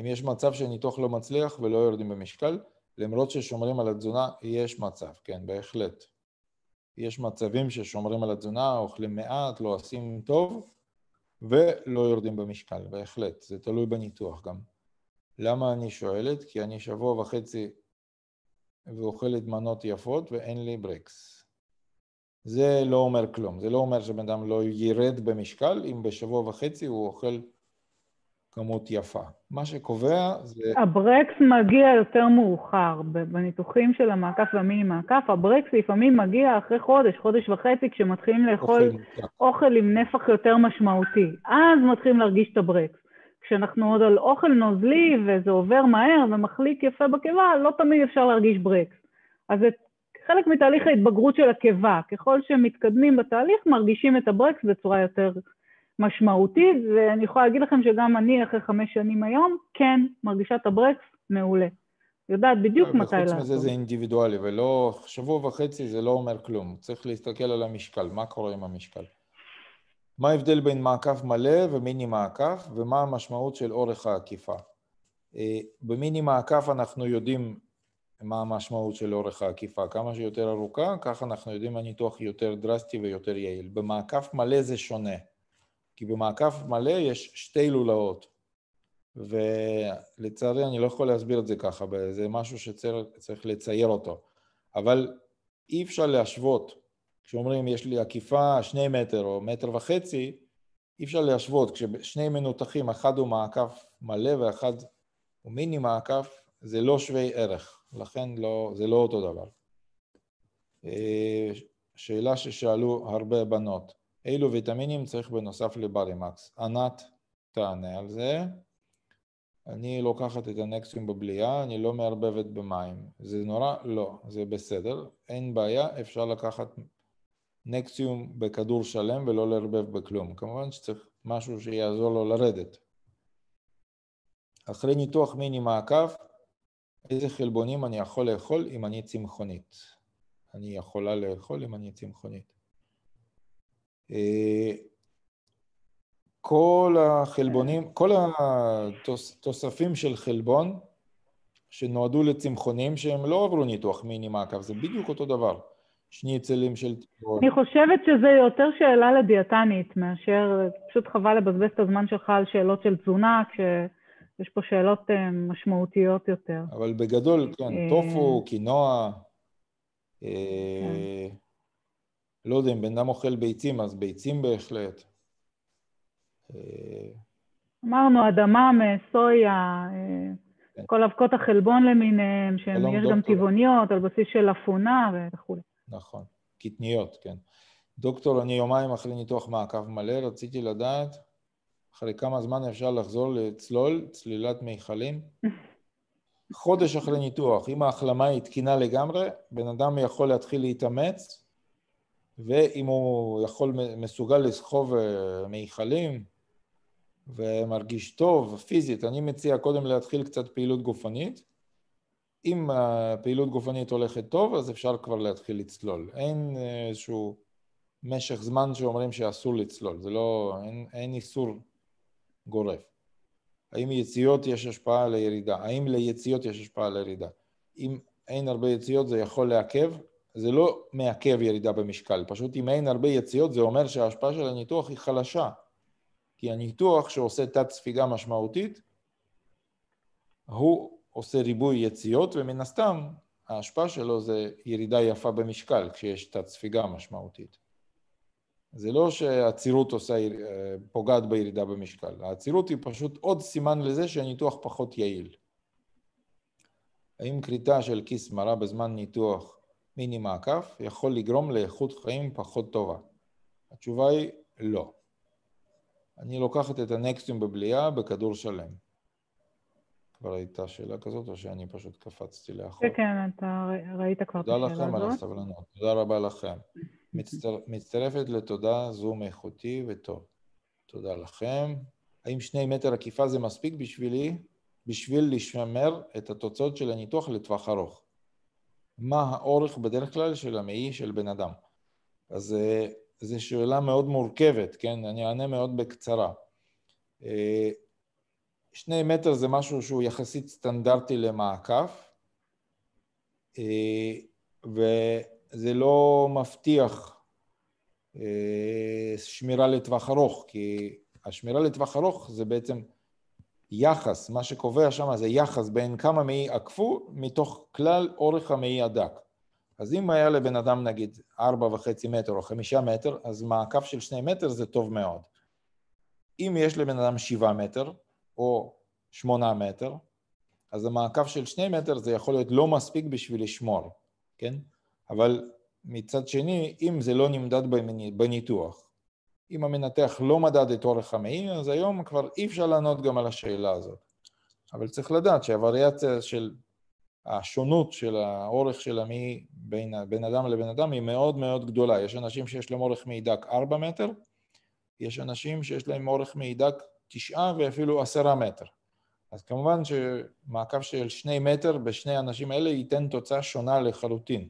אם יש מצב שניתוח לא מצליח ולא יורדים במשקל, למרות ששומרים על התזונה, יש מצב, כן, בהחלט. יש מצבים ששומרים על התזונה, אוכלים מעט, לא עושים טוב, ולא יורדים במשקל, בהחלט. זה תלוי בניתוח גם. למה אני שואלת? כי אני שבוע וחצי ואוכלת מנות יפות ואין לי ברקס. זה לא אומר כלום. זה לא אומר שבן אדם לא ירד במשקל, אם בשבוע וחצי הוא אוכל כמות יפה. מה שקובע זה... הברקס מגיע יותר מאוחר. בניתוחים של המעקף והמיני מעקף, הברקס לפעמים מגיע אחרי חודש, חודש וחצי, כשמתחילים לאכול אוכל עם נפח יותר משמעותי. אז מתחילים להרגיש את הברקס. כשאנחנו עוד על אוכל נוזלי וזה עובר מהר ומחליק יפה בקיבה, לא תמיד אפשר להרגיש ברקס. אז זה חלק מתהליך ההתבגרות של הקיבה. ככל שמתקדמים בתהליך, מרגישים את הברקס בצורה יותר משמעותית, ואני יכולה להגיד לכם שגם אני אחרי 5 שנים היום, כן, מרגישה את הברקס מעולה. יודעת בדיוק מתי לעשות. וחוץ מזה זה אינדיבידואלי, ולא, שבוע וחצי זה לא אומר כלום. צריך להסתכל על המשקל, מה קורה עם המשקל. מה ההבדל בין מעקף מלא ומיני מעקף, ומה המשמעות של אורך העקיפה? במיני מעקף אנחנו יודעים מה המשמעות של אורך העקיפה. כמה שיותר ארוכה, כך אנחנו יודעים הניתוח יותר דרסטי ויותר יעיל. במעקף מלא זה שונה, כי במעקף מלא יש 2 לולאות, ולצערי אני לא יכול להסביר את זה ככה, זה משהו שצריך לצייר אותו, אבל אי אפשר להשוות. כשאומרים יש לי עקיפה 2 מטר או 1.5 מטר, אי אפשר להשוות. כששני מנותחים, אחד הוא מעקף מלא ואחד הוא מיני מעקף, זה לא שווה ערך, לכן זה לא אותו דבר. שאלה ששאלו הרבה בנות, אילו ויטמינים צריך בנוסף לברימקס? ענת תענה על זה. אני לוקחת את הנקסיום בבליעה, אני לא מערבבת במים. זה נורא? לא, זה בסדר, אין בעיה, אפשר לקחת נקסיום בכדור שלם ולא להרבב בכלום. כמובן שצריך משהו שיעזור לו לרדת. אחרי ניתוח מיני מעקף, איזה חלבונים אני יכול לאכול אם אני צמחונית? אני יכולה לאכול אם אני צמחונית. כל החלבונים, כל התוספים של חלבון שנועדו לצמחונים שהם לא עברו ניתוח מיני מעקף, זה בדיוק אותו דבר. שניצלים של... אני חושבת שזה יותר שאלה לדיאטנית, מאשר פשוט חבל לבזבז את הזמן שלך על שאלות של תזונה, כשיש פה שאלות משמעותיות יותר. אבל בגדול, כן, טופו, קינוע, לא יודע, אם בן אדם אוכל ביצים, אז ביצים בהחלט. אמרנו, אדמה, סויה, כל אבקות החלבון למיניהם, שיש גם טבעוניות, על בסיס של אפונה וכו'. נכון, קטניות, כן. דוקטור, אני יומיים אחרי ניתוח מעקף מלא, רציתי לדעת, אחרי כמה זמן אפשר לחזור לצלול, צלילת מיכלים? חודש אחרי ניתוח, אם ההחלמה היא תקינה לגמרי, בן אדם יכול להתחיל להתאמץ, ואם הוא יכול, מסוגל לסחוב מיכלים, ומרגיש טוב, פיזית, אני מציע קודם להתחיל קצת פעילות גופנית, אם הפעילות גופנית הולכת טוב, אז אפשר כבר להתחיל לצלול. אין איזשהו משך זמן שאומרים שאסור לצלול, זה לא, אין איסור גורף. האם יציאות יש השפעה על הירידה? האם ליציאות יש השפעה על הירידה? אם אין הרבה יציאות זה יכול לעכב, זה לא מעכב ירידה במשקל, פשוט אם אין הרבה יציאות זה אומר שההשפעה של הניתוח היא חלשה, כי הניתוח שעושה תת ספיגה משמעותית, הוא עושה ריבוי יציאות ומן הסתם ההשפעה שלו זה ירידה יפה במשקל כשיש תת ספיגה משמעותית. זה לא שהעצירות פוגעת בירידה במשקל, העצירות היא פשוט עוד סימן לזה שהניתוח פחות יעיל. האם קריטה של כיס מרה בזמן ניתוח מיני מעקף יכול לגרום לאיכות חיים פחות טובה? התשובה היא לא. אני לוקחת את הנקסטיום בבליעה בכדור שלם. כבר הייתה שאלה כזאת או שאני פשוט קפצתי לאחור? כן, אתה ראית כבר את השאלה הזאת. תודה לכם על הסבלנות, תודה רבה לכם. מצטרפת לתודה זום איכותי וטוב. תודה לכם. האם 2 מטר עקיפה זה מספיק בשבילי? בשביל לשמר את התוצאות של הניתוח לטווח ארוך. מה האורך בדרך כלל של המעי של בן אדם? אז זו שאלה מאוד מורכבת, כן? אני אענה מאוד בקצרה. 2 מטר זה משהו שהוא יחסית סטנדרטי למעקף, וזה לא מבטיח שמירה לטווח ארוך, כי השמירה לטווח ארוך זה בעצם יחס, מה שקובע שם זה יחס בין כמה מעי עקפו מתוך כלל אורך המעי הדק. אז אם היה לבן אדם נגיד 4.5 מטר או 5 מטר, אז מעקף של 2 מטר זה טוב מאוד. אם יש לבן אדם 7 מטר או 8 מטר, אז המעקף של 2 מטר זה יכול להיות לא מספיק בשביל לשמור, כן? אבל מצד שני, אם זה לא נמדד בניתוח, אם המנתח לא מדד את אורך המעי, אז היום כבר אי אפשר לענות גם על השאלה הזאת. אבל צריך לדעת שהווריאציה של השונות של האורך של המעי בין בן אדם לבן אדם היא מאוד מאוד גדולה. יש אנשים שיש להם אורך מעי דק 4 מטר, יש אנשים שיש להם אורך מעי דק 9 ואפילו 10 מטר. אז כמובן שמעקב של 2 מטר בשני האנשים האלה ייתן תוצאה שונה לחלוטין.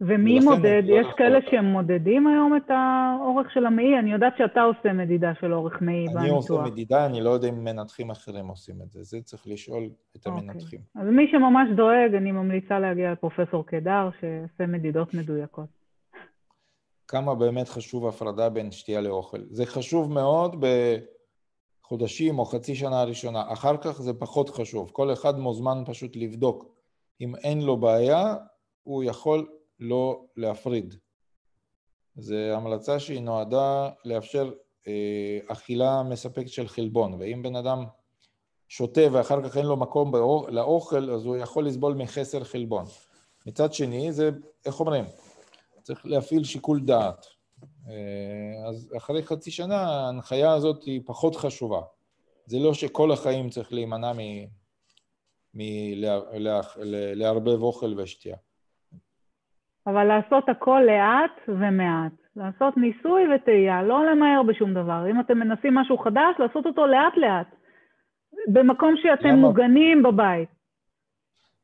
ומי מודד? יש כאלה שהם מודדים היום את האורך של המעי? אני יודעת שאתה עושה מדידה של אורך מעי בניתוח. אני עושה מדידה, אני לא יודע אם מנתחים אחרים עושים את זה. זה צריך לשאול את המנתחים. אז מי שממש דואג, אני ממליצה להגיע לפרופסור קידר, שעושה מדידות מדויקות. כמה באמת חשוב הפרדה בין שתייה לאוכל? זה חשוב מאוד בחודשים או חצי שנה הראשונה. אחר כך זה פחות חשוב. כל אחד מוזמן פשוט לבדוק. אם אין לו בעיה, הוא יכול לא להפריד. זו המלצה שהיא נועדה לאפשר אכילה מספקת של חלבון, ואם בן אדם שותה ואחר כך אין לו מקום לאוכל, אז הוא יכול לסבול מחסר חלבון. מצד שני, זה, איך אומרים? צריך להפעיל שיקול דעת. אז אחרי חצי שנה, ההנחיה הזאת היא פחות חשובה. זה לא שכל החיים צריך להימנע מלערבב אוכל ושתייה. אבל לעשות הכל לאט ומעט, לעשות ניסוי וטעייה, לא למהר בשום דבר. אם אתם מנסים משהו חדש, לעשות אותו לאט לאט, במקום שאתם מוגנים בבית.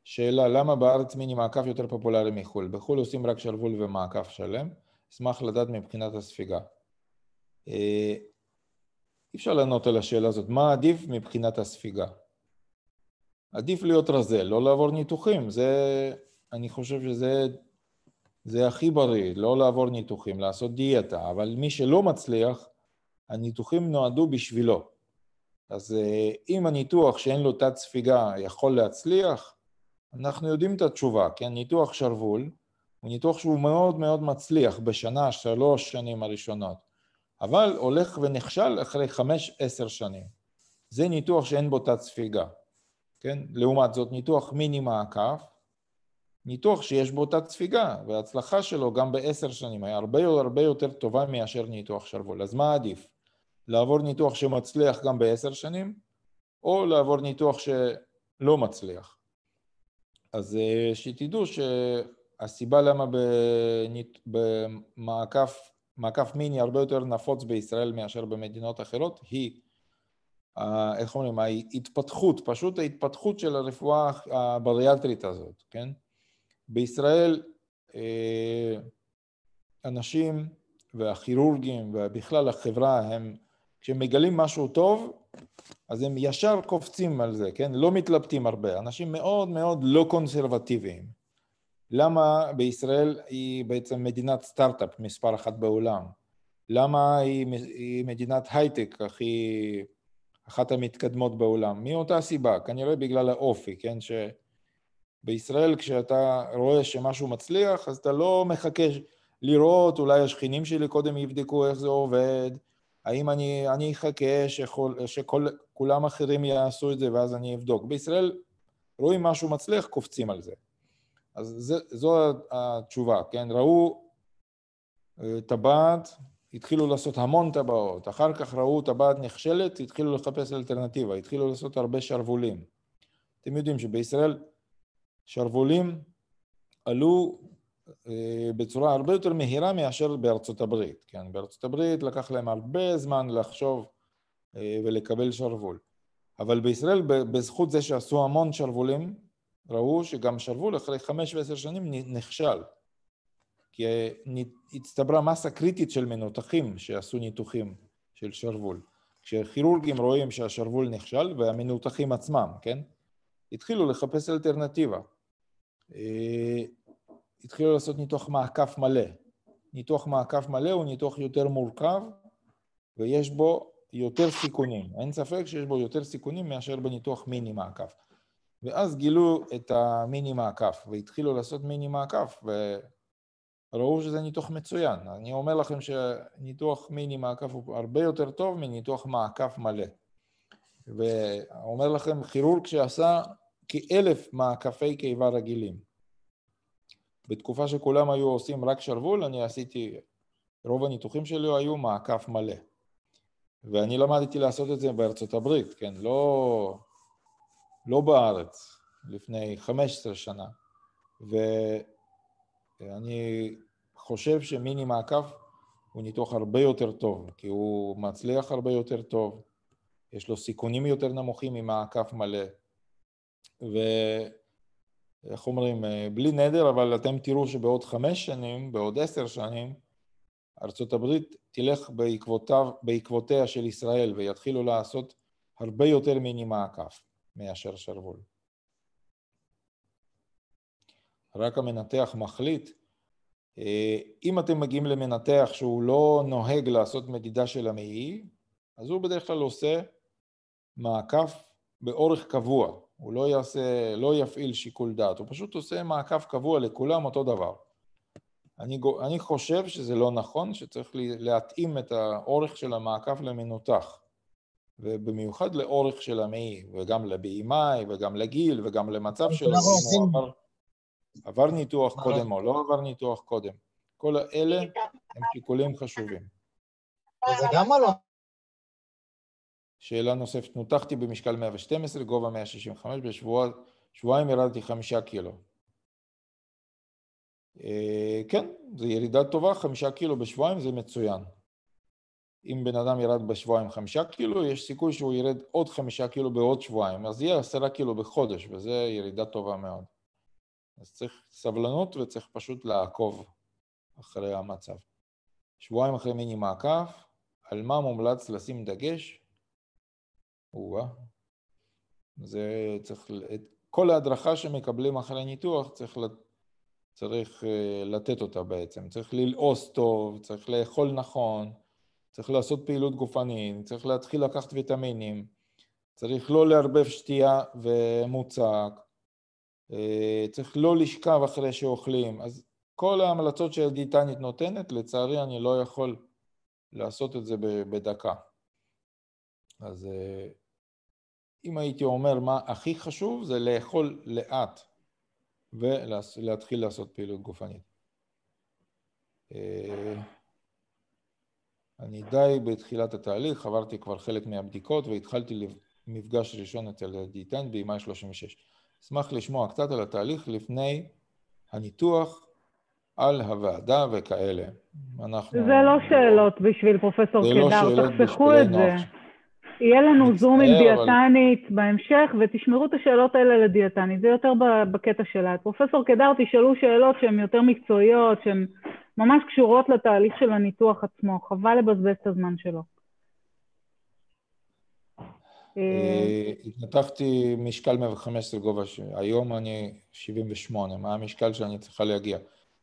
שאלה, למה בארץ מיני מעקף יותר פופולרי מחול? בחול עושים רק שרוול ומעקף שלם, אשמח לדעת מבחינת הספיגה. אי אפשר לענות על השאלה הזאת, מה עדיף מבחינת הספיגה? עדיף להיות רזה, לא לעבור ניתוחים, זה, אני חושב שזה זה הכי בריא, לא לעבור ניתוחים, לעשות דיאטה, אבל מי שלא מצליח, הניתוחים נועדו בשבילו. אז אם הניתוח שאין לו תת ספיגה יכול להצליח, אנחנו יודעים את התשובה, כן? ניתוח שרוול הוא ניתוח שהוא מאוד מאוד מצליח בשנה, 3 שנים הראשונות, אבל הולך ונכשל אחרי 5-10 שנים. זה ניתוח שאין בו תת ספיגה, כן? לעומת זאת, ניתוח מיני מעקף, ניתוח שיש בו אותה צפיגה, וההצלחה שלו גם ב10 שנים היה הרבה יותר טובה מאשר ניתוח שרוול. אז מה עדיף? לעבור ניתוח שמצליח גם ב10 שנים, או לעבור ניתוח שלא מצליח? אז שתדעו שהסיבה למה במעקף מיני הרבה יותר נפוץ בישראל מאשר במדינות אחרות, היא, איך אומרים, ההתפתחות, פשוט ההתפתחות של הרפואה הבריאטרית הזאת, כן? בישראל אנשים והכירורגים ובכלל החברה, הם, כשמגלים משהו טוב, אז הם ישר קופצים על זה, כן? לא מתלבטים הרבה. אנשים מאוד מאוד לא קונסרבטיביים. למה בישראל היא בעצם מדינת סטארט-אפ מספר אחת בעולם? למה היא מדינת הייטק אחת המתקדמות בעולם? מאותה סיבה, כנראה בגלל האופי, כן? שבישראל כשאתה רואה שמשהו מצליח, אז אתה לא מחכה לראות, אולי השכנים שלי קודם יבדקו איך זה עובד, האם אני אחכה שכולם אחרים יעשו את זה ואז אני אבדוק. בישראל רואים משהו מצליח, קופצים על זה. אז זו התשובה, כן? ראו טבעת, התחילו לעשות המון טבעות, אחר כך ראו טבעת נכשלת, התחילו לחפש אלטרנטיבה, התחילו לעשות הרבה שרבולים. אתם יודעים שבישראל שרבולים עלו בצורה הרבה יותר מהירה מאשר בארצות הברית, כן? בארצות הברית לקח להם הרבה זמן לחשוב ולקבל שרבול. אבל בישראל, בזכות זה שעשו המון שרבולים, ראו שגם שרבול אחרי 5-10 שנים נכשל. כי הצטברה מסה קריטית של מנותחים שעשו ניתוחים של שרבול. כשכירורגים רואים שהשרבול נכשל והמנותחים עצמם, כן? התחילו לחפש אלטרנטיבה. התחילו לעשות ניתוח מעקף מלא. ניתוח מעקף מלא הוא ניתוח יותר מורכב, ויש בו יותר סיכונים. אין ספק שיש בו יותר סיכונים מאשר בניתוח מיני מעקף. ואז גילו את המיני מעקף, והתחילו לעשות מיני מעקף, וראו שזה ניתוח מצוין. אני אומר לכם שניתוח מיני מעקף הוא הרבה יותר טוב מניתוח מעקף מלא. ואומר לכם, כירורג שעשה כ1,000 מעקפי קיבה רגילים. בתקופה שכולם היו עושים רק שרבול, אני עשיתי, רוב הניתוחים שלי היו מעקף מלא. ואני למדתי לעשות את זה בארצות הברית, כן? לא בארץ, לפני 15 שנה. ואני חושב שמיני מעקף הוא ניתוח הרבה יותר טוב, כי הוא מצליח הרבה יותר טוב, יש לו סיכונים יותר נמוכים ממעקף מלא. איך אומרים, בלי נדר, אבל אתם תראו שבעוד 5 שנים, בעוד 10 שנים, ארצות הברית תלך בעקבותיה של ישראל, ויתחילו לעשות הרבה יותר מיני מעקף מאשר שרבול. רק המנתח מחליט. אם אתם מגיעים למנתח שהוא לא נוהג לעשות מדידה של המעי, אז הוא בדרך כלל עושה מעקף באורך קבוע. הוא לא יפעיל שיקול דעת, הוא פשוט עושה מעקף קבוע לכולם אותו דבר. אני חושב שזה לא נכון, שצריך להתאים את האורך של המעקף למנותח, ובמיוחד לאורך של המעי, וגם לבהימאי, וגם לגיל, וגם למצב שלו, אם הוא עבר ניתוח קודם או לא עבר ניתוח קודם. כל האלה הם שיקולים חשובים. זה גם הלא. שאלה נוספת, נותחתי במשקל 112, גובה 165, בשבועיים ירדתי 5 קילו. כן, זו ירידה טובה, 5 קילו בשבועיים זה מצוין. אם בן אדם ירד בשבועיים 5 קילו, יש סיכוי שהוא ירד עוד 5 קילו בעוד שבועיים, אז יהיה 10 קילו בחודש, וזו ירידה טובה מאוד. אז צריך סבלנות וצריך פשוט לעקוב אחרי המצב. שבועיים אחרי מיני מעקף, על מה מומלץ לשים דגש? זה צריך, את כל ההדרכה שמקבלים אחרי ניתוח צריך לתת אותה בעצם, צריך ללעוס טוב, צריך לאכול נכון, צריך לעשות פעילות גופנית, צריך להתחיל לקחת ויטמינים, צריך לא לערבב שתייה ומוצק, צריך לא לשכב אחרי שאוכלים. אז כל ההמלצות שהדיאטנית נותנת, לצערי אני לא יכול לעשות את זה בדקה. אז אם הייתי אומר מה הכי חשוב, זה לאכול לאט ולהתחיל לעשות פעילות גופנית. אני די בתחילת התהליך, עברתי כבר חלק מהבדיקות והתחלתי למפגש ראשון אצל הדיאטן בימי 36. אשמח לשמוע קצת על התהליך לפני הניתוח, על הוועדה וכאלה. זה לא שאלות בשביל פרופסור קידר, תחסכו את זה. יהיה לנו זום עם דיאטנית בהמשך, ותשמרו את השאלות האלה לדיאטנית, זה יותר בקטע שלה. פרופסור קידר, תשאלו שאלות שהן יותר מקצועיות, שהן ממש קשורות לתהליך של הניתוח עצמו, חבל לבזבז את הזמן שלו. התנתחתי משקל 115 גובה, היום אני 78, מה המשקל שאני צריכה להגיע?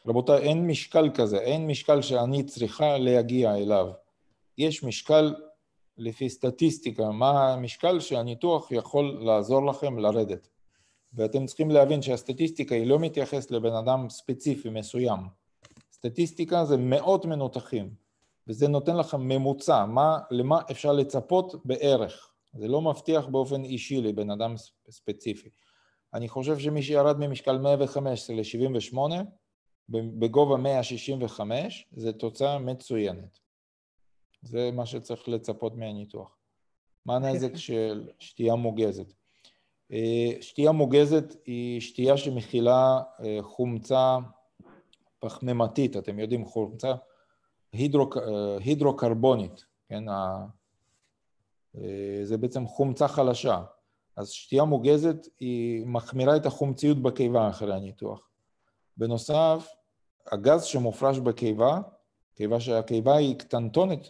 רבותיי, אין משקל כזה, אין משקל שאני צריכה להגיע אליו. יש משקל לפי סטטיסטיקה, מה המשקל שהניתוח יכול לעזור לכם לרדת. ואתם צריכים להבין שהסטטיסטיקה היא לא מתייחסת לבן אדם ספציפי מסוים. סטטיסטיקה זה מאות מנותחים, וזה נותן לכם ממוצע, למה אפשר לצפות בערך. זה לא מבטיח באופן אישי לבן אדם ספציפי. אני חושב שמי שירד ממשקל 115 ל-78, בגובה 165, זה תוצאה מצוינת. זה מה שצריך לצפות מהניתוח. מה הנזק של שתייה מוגזת? שתייה מוגזת היא שתייה שמכילה חומצה פחמימתית, אתם יודעים, חומצה הידרוקרבונית, כן? זה בעצם חומצה חלשה. אז שתייה מוגזת היא מחמירה את החומציות בקיבה אחרי הניתוח. בנוסף, הגז שמופרש בקיבה, שהקיבה היא קטנטונת,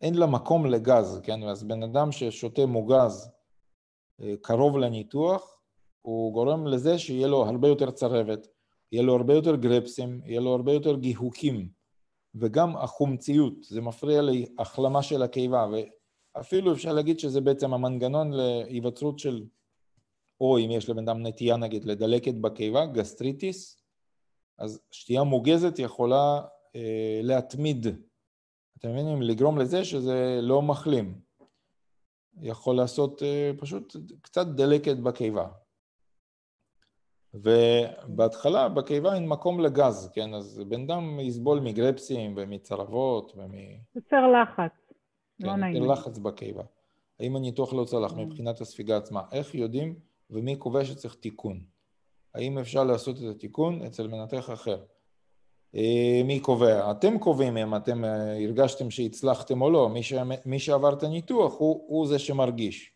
אין לה מקום לגז, כן? אז בן אדם ששותה מוגז קרוב לניתוח, הוא גורם לזה שיהיה לו הרבה יותר צרבת, יהיה לו הרבה יותר גרפסים, יהיה לו הרבה יותר גיהוקים, וגם החומציות, זה מפריע להחלמה של הקיבה, ואפילו אפשר להגיד שזה בעצם המנגנון להיווצרות של, או אם יש לבן אדם נטייה נגיד לדלקת בקיבה, גסטריטיס, אז שתייה מוגזת יכולה להתמיד, אתם מבינים, לגרום לזה שזה לא מחלים. יכול לעשות פשוט קצת דלקת בקיבה. ובהתחלה בקיבה אין מקום לגז, כן? אז בן אדם יסבול מגרפסים ומצרבות יוצר לחץ. לא נעים. יוצר לחץ בקיבה. האם הניתוח לא צלח מבחינת הספיגה עצמה? איך יודעים ומי קובע שצריך תיקון? האם אפשר לעשות את התיקון אצל מנתח אחר? מי קובע? אתם קובעים אם אתם הרגשתם שהצלחתם או לא. מי שעבר את הניתוח הוא זה שמרגיש.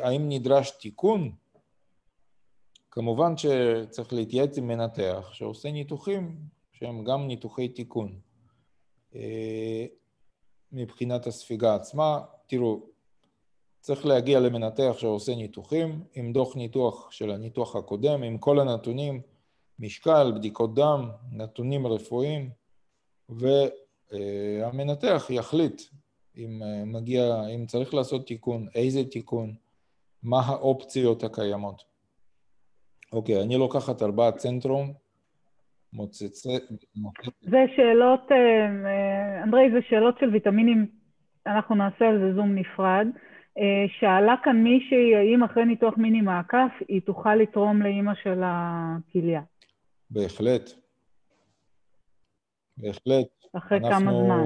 האם נדרש תיקון? כמובן שצריך להתייעץ עם מנתח שעושה ניתוחים שהם גם ניתוחי תיקון. מבחינת הספיגה עצמה, תראו, צריך להגיע למנתח שעושה ניתוחים עם דוח ניתוח של הניתוח הקודם, עם כל הנתונים, משקל, בדיקות דם, נתונים רפואיים, והמנתח יחליט אם מגיע, אם צריך לעשות תיקון, איזה תיקון, מה האופציות הקיימות. אוקיי, אני לוקחת 4 צנטרום, זה שאלות, אנדריי, זה שאלות של ויטמינים, אנחנו נעשה על זה זום נפרד. שאלה כאן מישהי, האם אחרי ניתוח מיני מעקף, היא תוכל לתרום לאמא של הכליה? בהחלט. בהחלט. אחרי כמה זמן?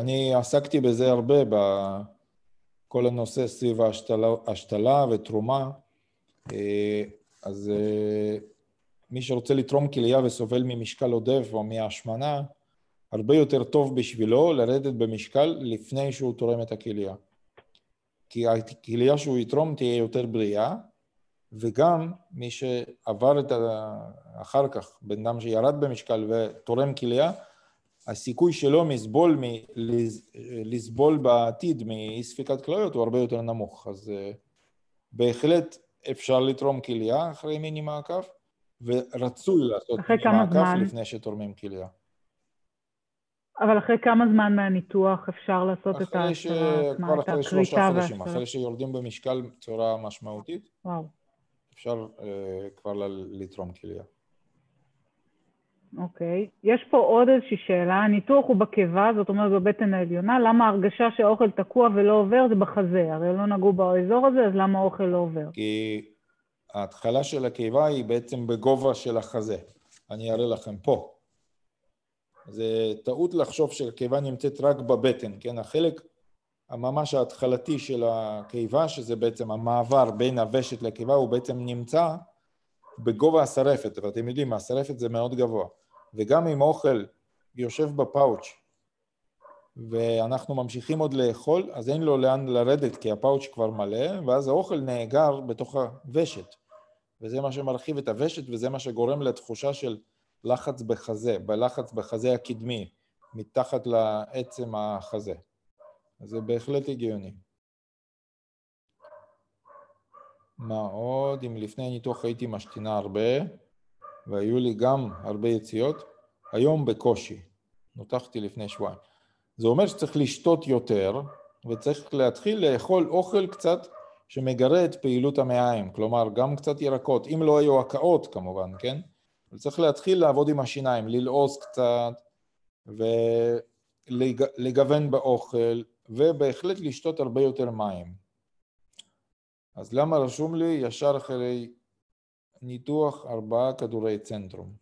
אני עסקתי בזה הרבה, בכל הנושא סביב ההשתלה ותרומה. אז מי שרוצה לתרום כליה וסובל ממשקל עודף או מהשמנה, הרבה יותר טוב בשבילו לרדת במשקל לפני שהוא תורם את הכליה. כי הכליה שהוא יתרום תהיה יותר בריאה, וגם מי שעבר את אחר כך, בן אדם שירד במשקל ותורם כליה, הסיכוי שלו מסבול, לסבול בעתיד מספיקת כליות הוא הרבה יותר נמוך. אז בהחלט אפשר לתרום כליה אחרי מיני מעקף, ורצוי לעשות מיני מעקף לפני שתורמים כליה. אבל אחרי כמה זמן מהניתוח אפשר לעשות את אחרי 3 חודשים, אחרי שיורדים במשקל בצורה משמעותית, אפשר כבר לתרום כליה. אוקיי. יש פה עוד איזושהי שאלה, הניתוח הוא בקיבה, זאת אומרת בבטן העליונה, למה ההרגשה שהאוכל תקוע ולא עובר זה בחזה? הרי לא נגעו באזור הזה, אז למה האוכל לא עובר? כי ההתחלה של הקיבה היא בעצם בגובה של החזה. אני אראה לכם פה. זה טעות לחשוב שהקיבה נמצאת רק בבטן, כן? החלק הממש ההתחלתי של הקיבה, שזה בעצם המעבר בין הוושט לקיבה, הוא בעצם נמצא בגובה השרפת, ואתם יודעים, השרפת זה מאוד גבוה. וגם אם האוכל יושב בפאוץ' ואנחנו ממשיכים עוד לאכול, אז אין לו לאן לרדת, כי הפאוץ' כבר מלא, ואז האוכל נאגר בתוך הוושט. וזה מה שמרחיב את הוושט, וזה מה שגורם לתחושה של לחץ בחזה, בלחץ בחזה הקדמי, מתחת לעצם החזה. זה בהחלט הגיוני. מה עוד? אם לפני הניתוח הייתי משתינה הרבה, והיו לי גם הרבה יציאות, היום בקושי, נותחתי לפני שבועיים. זה אומר שצריך לשתות יותר, וצריך להתחיל לאכול אוכל קצת שמגרה את פעילות המעיים, כלומר גם קצת ירקות, אם לא היו הקאות כמובן, כן? צריך להתחיל לעבוד עם השיניים, ללעוס קצת, ולגוון באוכל, ובהחלט לשתות הרבה יותר מים. אז למה רשום לי ישר אחרי ניתוח 4 כדורי צנטרום?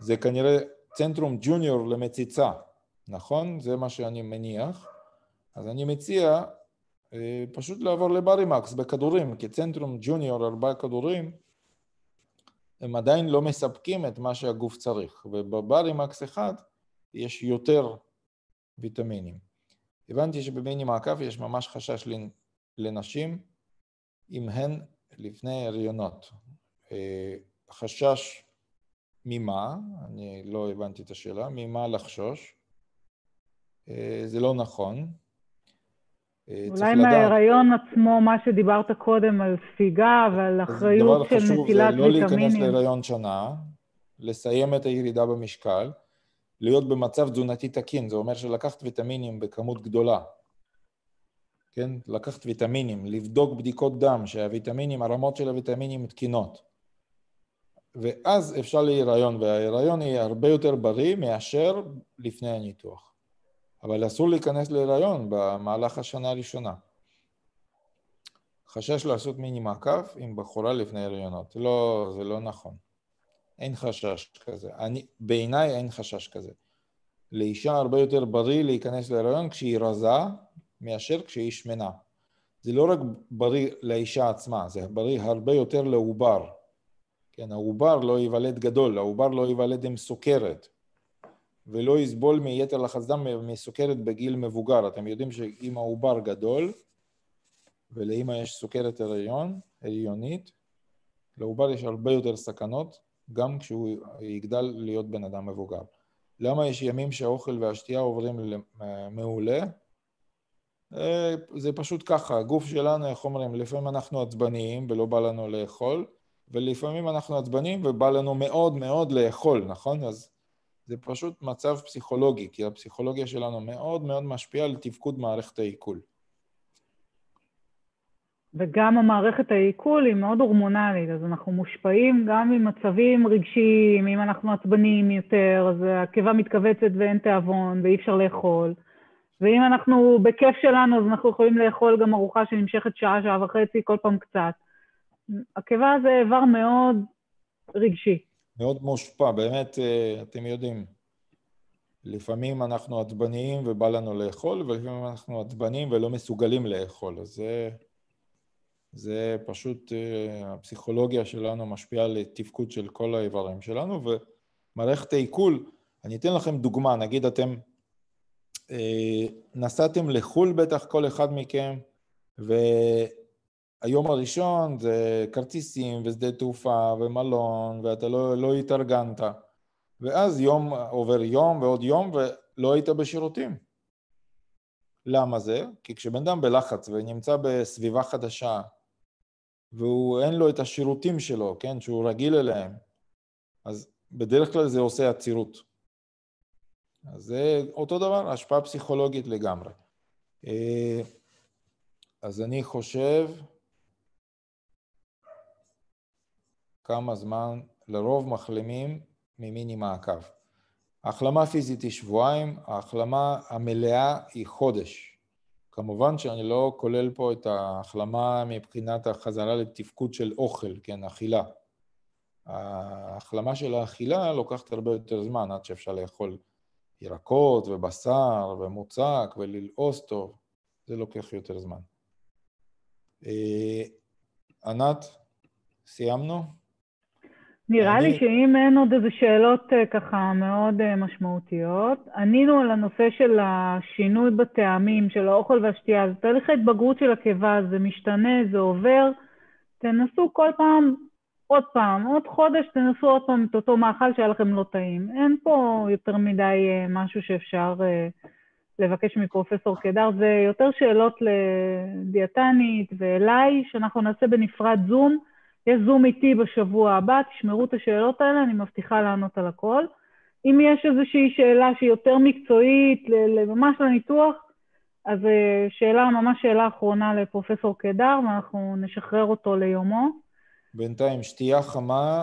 זה כנראה צנטרום ג'וניור למציצה, נכון? זה מה שאני מניח. אז אני מציע פשוט לעבור לברימקס בכדורים, כי צנטרום ג'וניור 4 כדורים, הם עדיין לא מספקים את מה שהגוף צריך, ובברימקס 1 יש יותר ויטמינים. הבנתי שבמיני מעקב יש ממש חשש לנשים, אם הן לפני הריונות. חשש ממה? אני לא הבנתי את השאלה, ממה לחשוש? זה לא נכון. אולי מההיריון עצמו, מה שדיברת קודם על ספיגה ועל אחריות של נטילת ויטמינים. דבר חשוב זה לא להיכנס להיריון שנה, לסיים את הירידה במשקל, להיות במצב תזונתי תקין, זה אומר שלקחת ויטמינים בכמות גדולה. כן? לקחת ויטמינים, לבדוק בדיקות דם, שהויטמינים, הרמות של הויטמינים תקינות. ואז אפשר להיריון, וההיריון יהיה הרבה יותר בריא מאשר לפני הניתוח. אבל אסור להיכנס להיריון במהלך השנה הראשונה. חשש לעשות מיני מעקב עם בחורה לפני הריונות. לא, זה לא נכון. אין חשש כזה. בעיניי אין חשש כזה. לאישה הרבה יותר בריא להיכנס להיריון כשהיא רזה מאשר כשהיא שמנה. זה לא רק בריא לאישה עצמה, זה בריא הרבה יותר לעובר. כן, העובר לא ייוולד גדול, העובר לא ייוולד עם סוכרת. ולא יסבול מיתר לחץ דם מסוכרת בגיל מבוגר. אתם יודעים שאם העובר גדול, ולאמא יש סוכרת הריונית, לעובר יש הרבה יותר סכנות, גם כשהוא יגדל להיות בן אדם מבוגר. למה יש ימים שהאוכל והשתייה עוברים מעולה? זה פשוט ככה, הגוף שלנו, איך אומרים, לפעמים אנחנו עצבניים ולא בא לנו לאכול, ולפעמים אנחנו עצבניים ובא לנו מאוד מאוד לאכול, נכון? אז זה פשוט מצב פסיכולוגי, כי הפסיכולוגיה שלנו מאוד מאוד משפיעה על תפקוד מערכת העיכול. וגם המערכת העיכול היא מאוד הורמונלית, אז אנחנו מושפעים גם ממצבים רגשיים, אם אנחנו עצבנים יותר, אז הקיבה מתכווצת ואין תיאבון ואי אפשר לאכול. ואם אנחנו בכיף שלנו, אז אנחנו יכולים לאכול גם ארוחה שנמשכת שעה, שעה וחצי, כל פעם קצת. הקיבה זה איבר מאוד רגשי. מאוד מושפע, באמת אתם יודעים, לפעמים אנחנו עצבניים ובא לנו לאכול, ולפעמים אנחנו עצבניים ולא מסוגלים לאכול, אז זה פשוט, הפסיכולוגיה שלנו משפיעה על תפקוד של כל האיברים שלנו, ומערכת העיכול, אני אתן לכם דוגמה, נגיד אתם נסעתם לחול בטח כל אחד מכם, היום הראשון זה כרטיסים ושדה תעופה ומלון, ואתה לא התארגנת. ואז יום עובר יום ועוד יום, ולא היית בשירותים. למה זה? כי כשבן אדם בלחץ ונמצא בסביבה חדשה, ואין לו את השירותים שלו, כן, שהוא רגיל אליהם, אז בדרך כלל זה עושה עצירות. אז זה אותו דבר, השפעה פסיכולוגית לגמרי. אז אני חושב... כמה זמן לרוב מחלמים ממיני מעקב. ההחלמה פיזית היא שבועיים, ההחלמה המלאה היא חודש. כמובן שאני לא כולל פה את ההחלמה מבחינת החזרה לתפקוד של אוכל, כן, אכילה. ההחלמה של האכילה לוקחת הרבה יותר זמן, עד שאפשר לאכול ירקות ובשר ומוצק וללעוס טוב, זה לוקח יותר זמן. ענת, סיימנו? נראה לי שאם אין עוד איזה שאלות ככה מאוד משמעותיות, ענינו על הנושא של השינוי בטעמים, של האוכל והשתייה, זה תהליך ההתבגרות של הקיבה, זה משתנה, זה עובר, תנסו כל פעם עוד פעם, עוד חודש תנסו עוד פעם את אותו מאכל שהיה לכם לא טעים. אין פה יותר מדי משהו שאפשר לבקש מפרופסור קידר, זה יותר שאלות לדיאטנית ואליי, שאנחנו נעשה בנפרד זום, יש זום איתי בשבוע הבא, תשמרו את השאלות האלה, אני מבטיחה לענות על הכל. אם יש איזושהי שאלה שהיא יותר מקצועית, ממש לניתוח, אז שאלה, ממש שאלה אחרונה לפרופסור קידר, ואנחנו נשחרר אותו ליומו. בינתיים, שתייה חמה,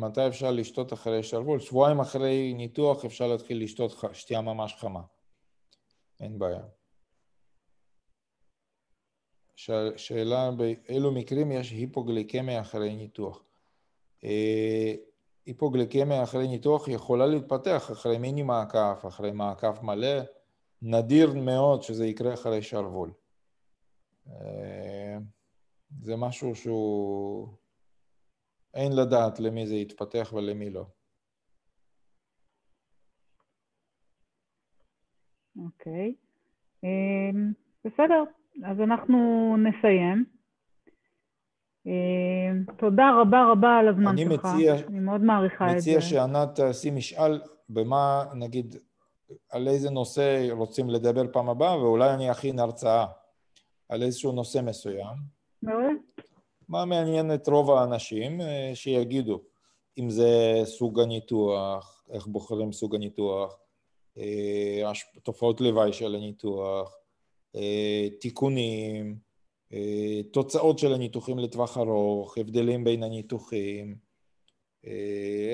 מתי אפשר לשתות אחרי שרוול? שבועיים אחרי ניתוח אפשר להתחיל לשתות שתייה ממש חמה. אין בעיה. שאלה, באילו מקרים יש היפוגליקמיה אחרי ניתוח? היפוגליקמיה אחרי ניתוח יכולה להתפתח אחרי מיני מעקף, אחרי מעקף מלא. נדיר מאוד שזה יקרה אחרי שרוול. זה משהו שהוא... אין לדעת למי זה יתפתח ולמי לא. אוקיי. בסדר. אז אנחנו נסיים. תודה רבה רבה על הזמן שלך. אני מאוד מעריכה את זה. מציע שענת תעשי משאל במה, נגיד, על איזה נושא רוצים לדבר פעם הבאה, ואולי אני אכין הרצאה על איזשהו נושא מסוים. מעולה. מה מעניין את רוב האנשים שיגידו, אם זה סוג הניתוח, איך בוחרים סוג הניתוח, תופעות לוואי של הניתוח, תיקונים, תוצאות של הניתוחים לטווח ארוך, הבדלים בין הניתוחים,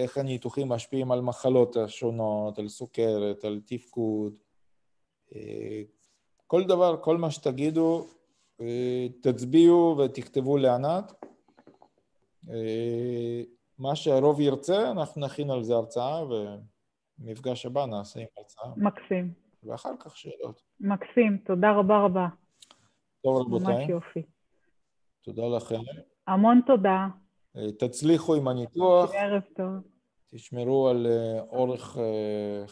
איך הניתוחים משפיעים על מחלות השונות, על סוכרת, על תפקוד, כל דבר, כל מה שתגידו, תצביעו ותכתבו לענת. מה שהרוב ירצה, אנחנו נכין על זה הרצאה, ומפגש הבא נעשה עם הרצאה. מקסים. ואחר כך שאלות. מקסים, תודה רבה רבה. טוב רבותיי. ממש יופי. תודה לכם. המון תודה. תצליחו עם הניתוח. ערב טוב. תשמרו על אורח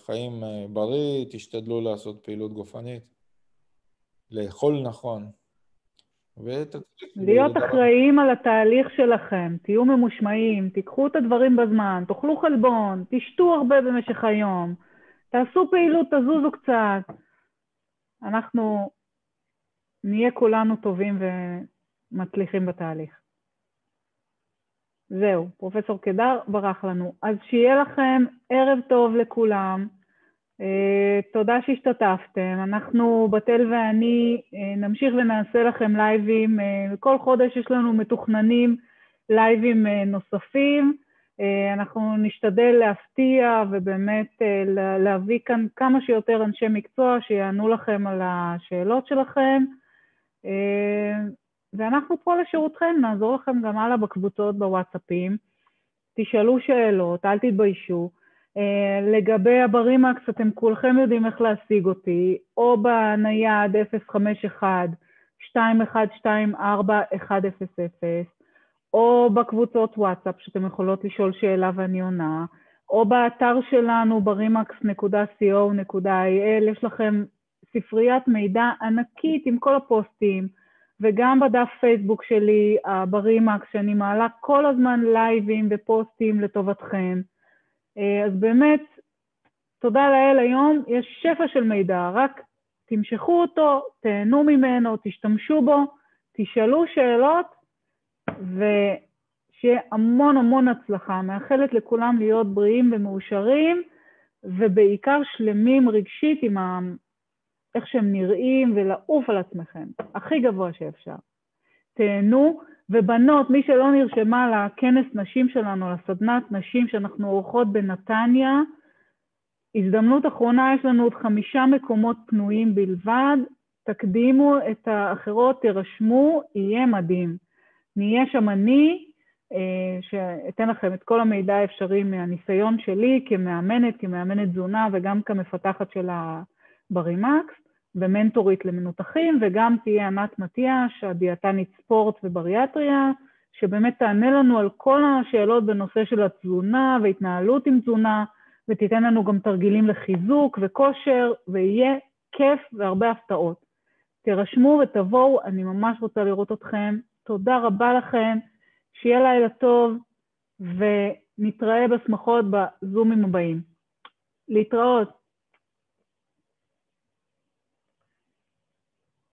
חיים בריא, תשתדלו לעשות פעילות גופנית. לאכול נכון. להיות אחראים על התהליך שלכם, תהיו ממושמעים, תיקחו את הדברים בזמן, תאכלו חלבון, תשתו הרבה במשך היום, תעשו פעילות, תזוזו קצת. אנחנו נהיה כולנו טובים ומצליחים בתהליך. זהו, פרופסור קידר ברח לנו. אז שיהיה לכם ערב טוב לכולם. תודה שהשתתפתם, אנחנו בתל ואני נמשיך ונעשה לכם לייבים, כל חודש יש לנו מתוכננים לייבים נוספים, אנחנו נשתדל להפתיע ובאמת להביא כאן כמה שיותר אנשי מקצוע שיענו לכם על השאלות שלכם, ואנחנו פה לשירותכם, נעזור לכם גם הלאה בקבוצות בוואטסאפים, תשאלו שאלות, אל תתביישו, לגבי הברימקס, אתם כולכם יודעים איך להשיג אותי, או בנייד 051-2124-100, או בקבוצות וואטסאפ שאתם יכולות לשאול שאלה ואני עונה, או באתר שלנו brimax.co.il, יש לכם ספריית מידע ענקית עם כל הפוסטים, וגם בדף פייסבוק שלי, הברימקס, שאני מעלה כל הזמן לייבים ופוסטים לטובתכם, אז באמת, תודה לאל היום, יש שפע של מידע, רק תמשכו אותו, תהנו ממנו, תשתמשו בו, תשאלו שאלות, ושיהיה המון המון הצלחה, מאחלת לכולם להיות בריאים ומאושרים, ובעיקר שלמים רגשית עם איך שהם נראים, ולעוף על עצמכם, הכי גבוה שאפשר. תהנו, ובנות, מי שלא נרשמה לכנס נשים שלנו, לסדנת נשים שאנחנו עורכות בנתניה, הזדמנות אחרונה, יש לנו עוד 5 מקומות פנויים בלבד, תקדימו את האחרות, תירשמו, יהיה מדהים. נהיה שם אני, שאתן לכם את כל המידע האפשרי מהניסיון שלי, כמאמנת תזונה וגם כמפתחת של הברימקס, ומנטורית למנותחים, וגם תהיה ענת מתיאש, הדיאטנית ספורט ובריאטריה, שבאמת תענה לנו על כל השאלות בנושא של התזונה, והתנהלות עם תזונה, ותיתן לנו גם תרגילים לחיזוק וכושר, ויהיה כיף והרבה הפתעות. תירשמו ותבואו, אני ממש רוצה לראות אתכם. תודה רבה לכם, שיהיה לילה טוב, ונתראה בשמחות בזומים הבאים. להתראות.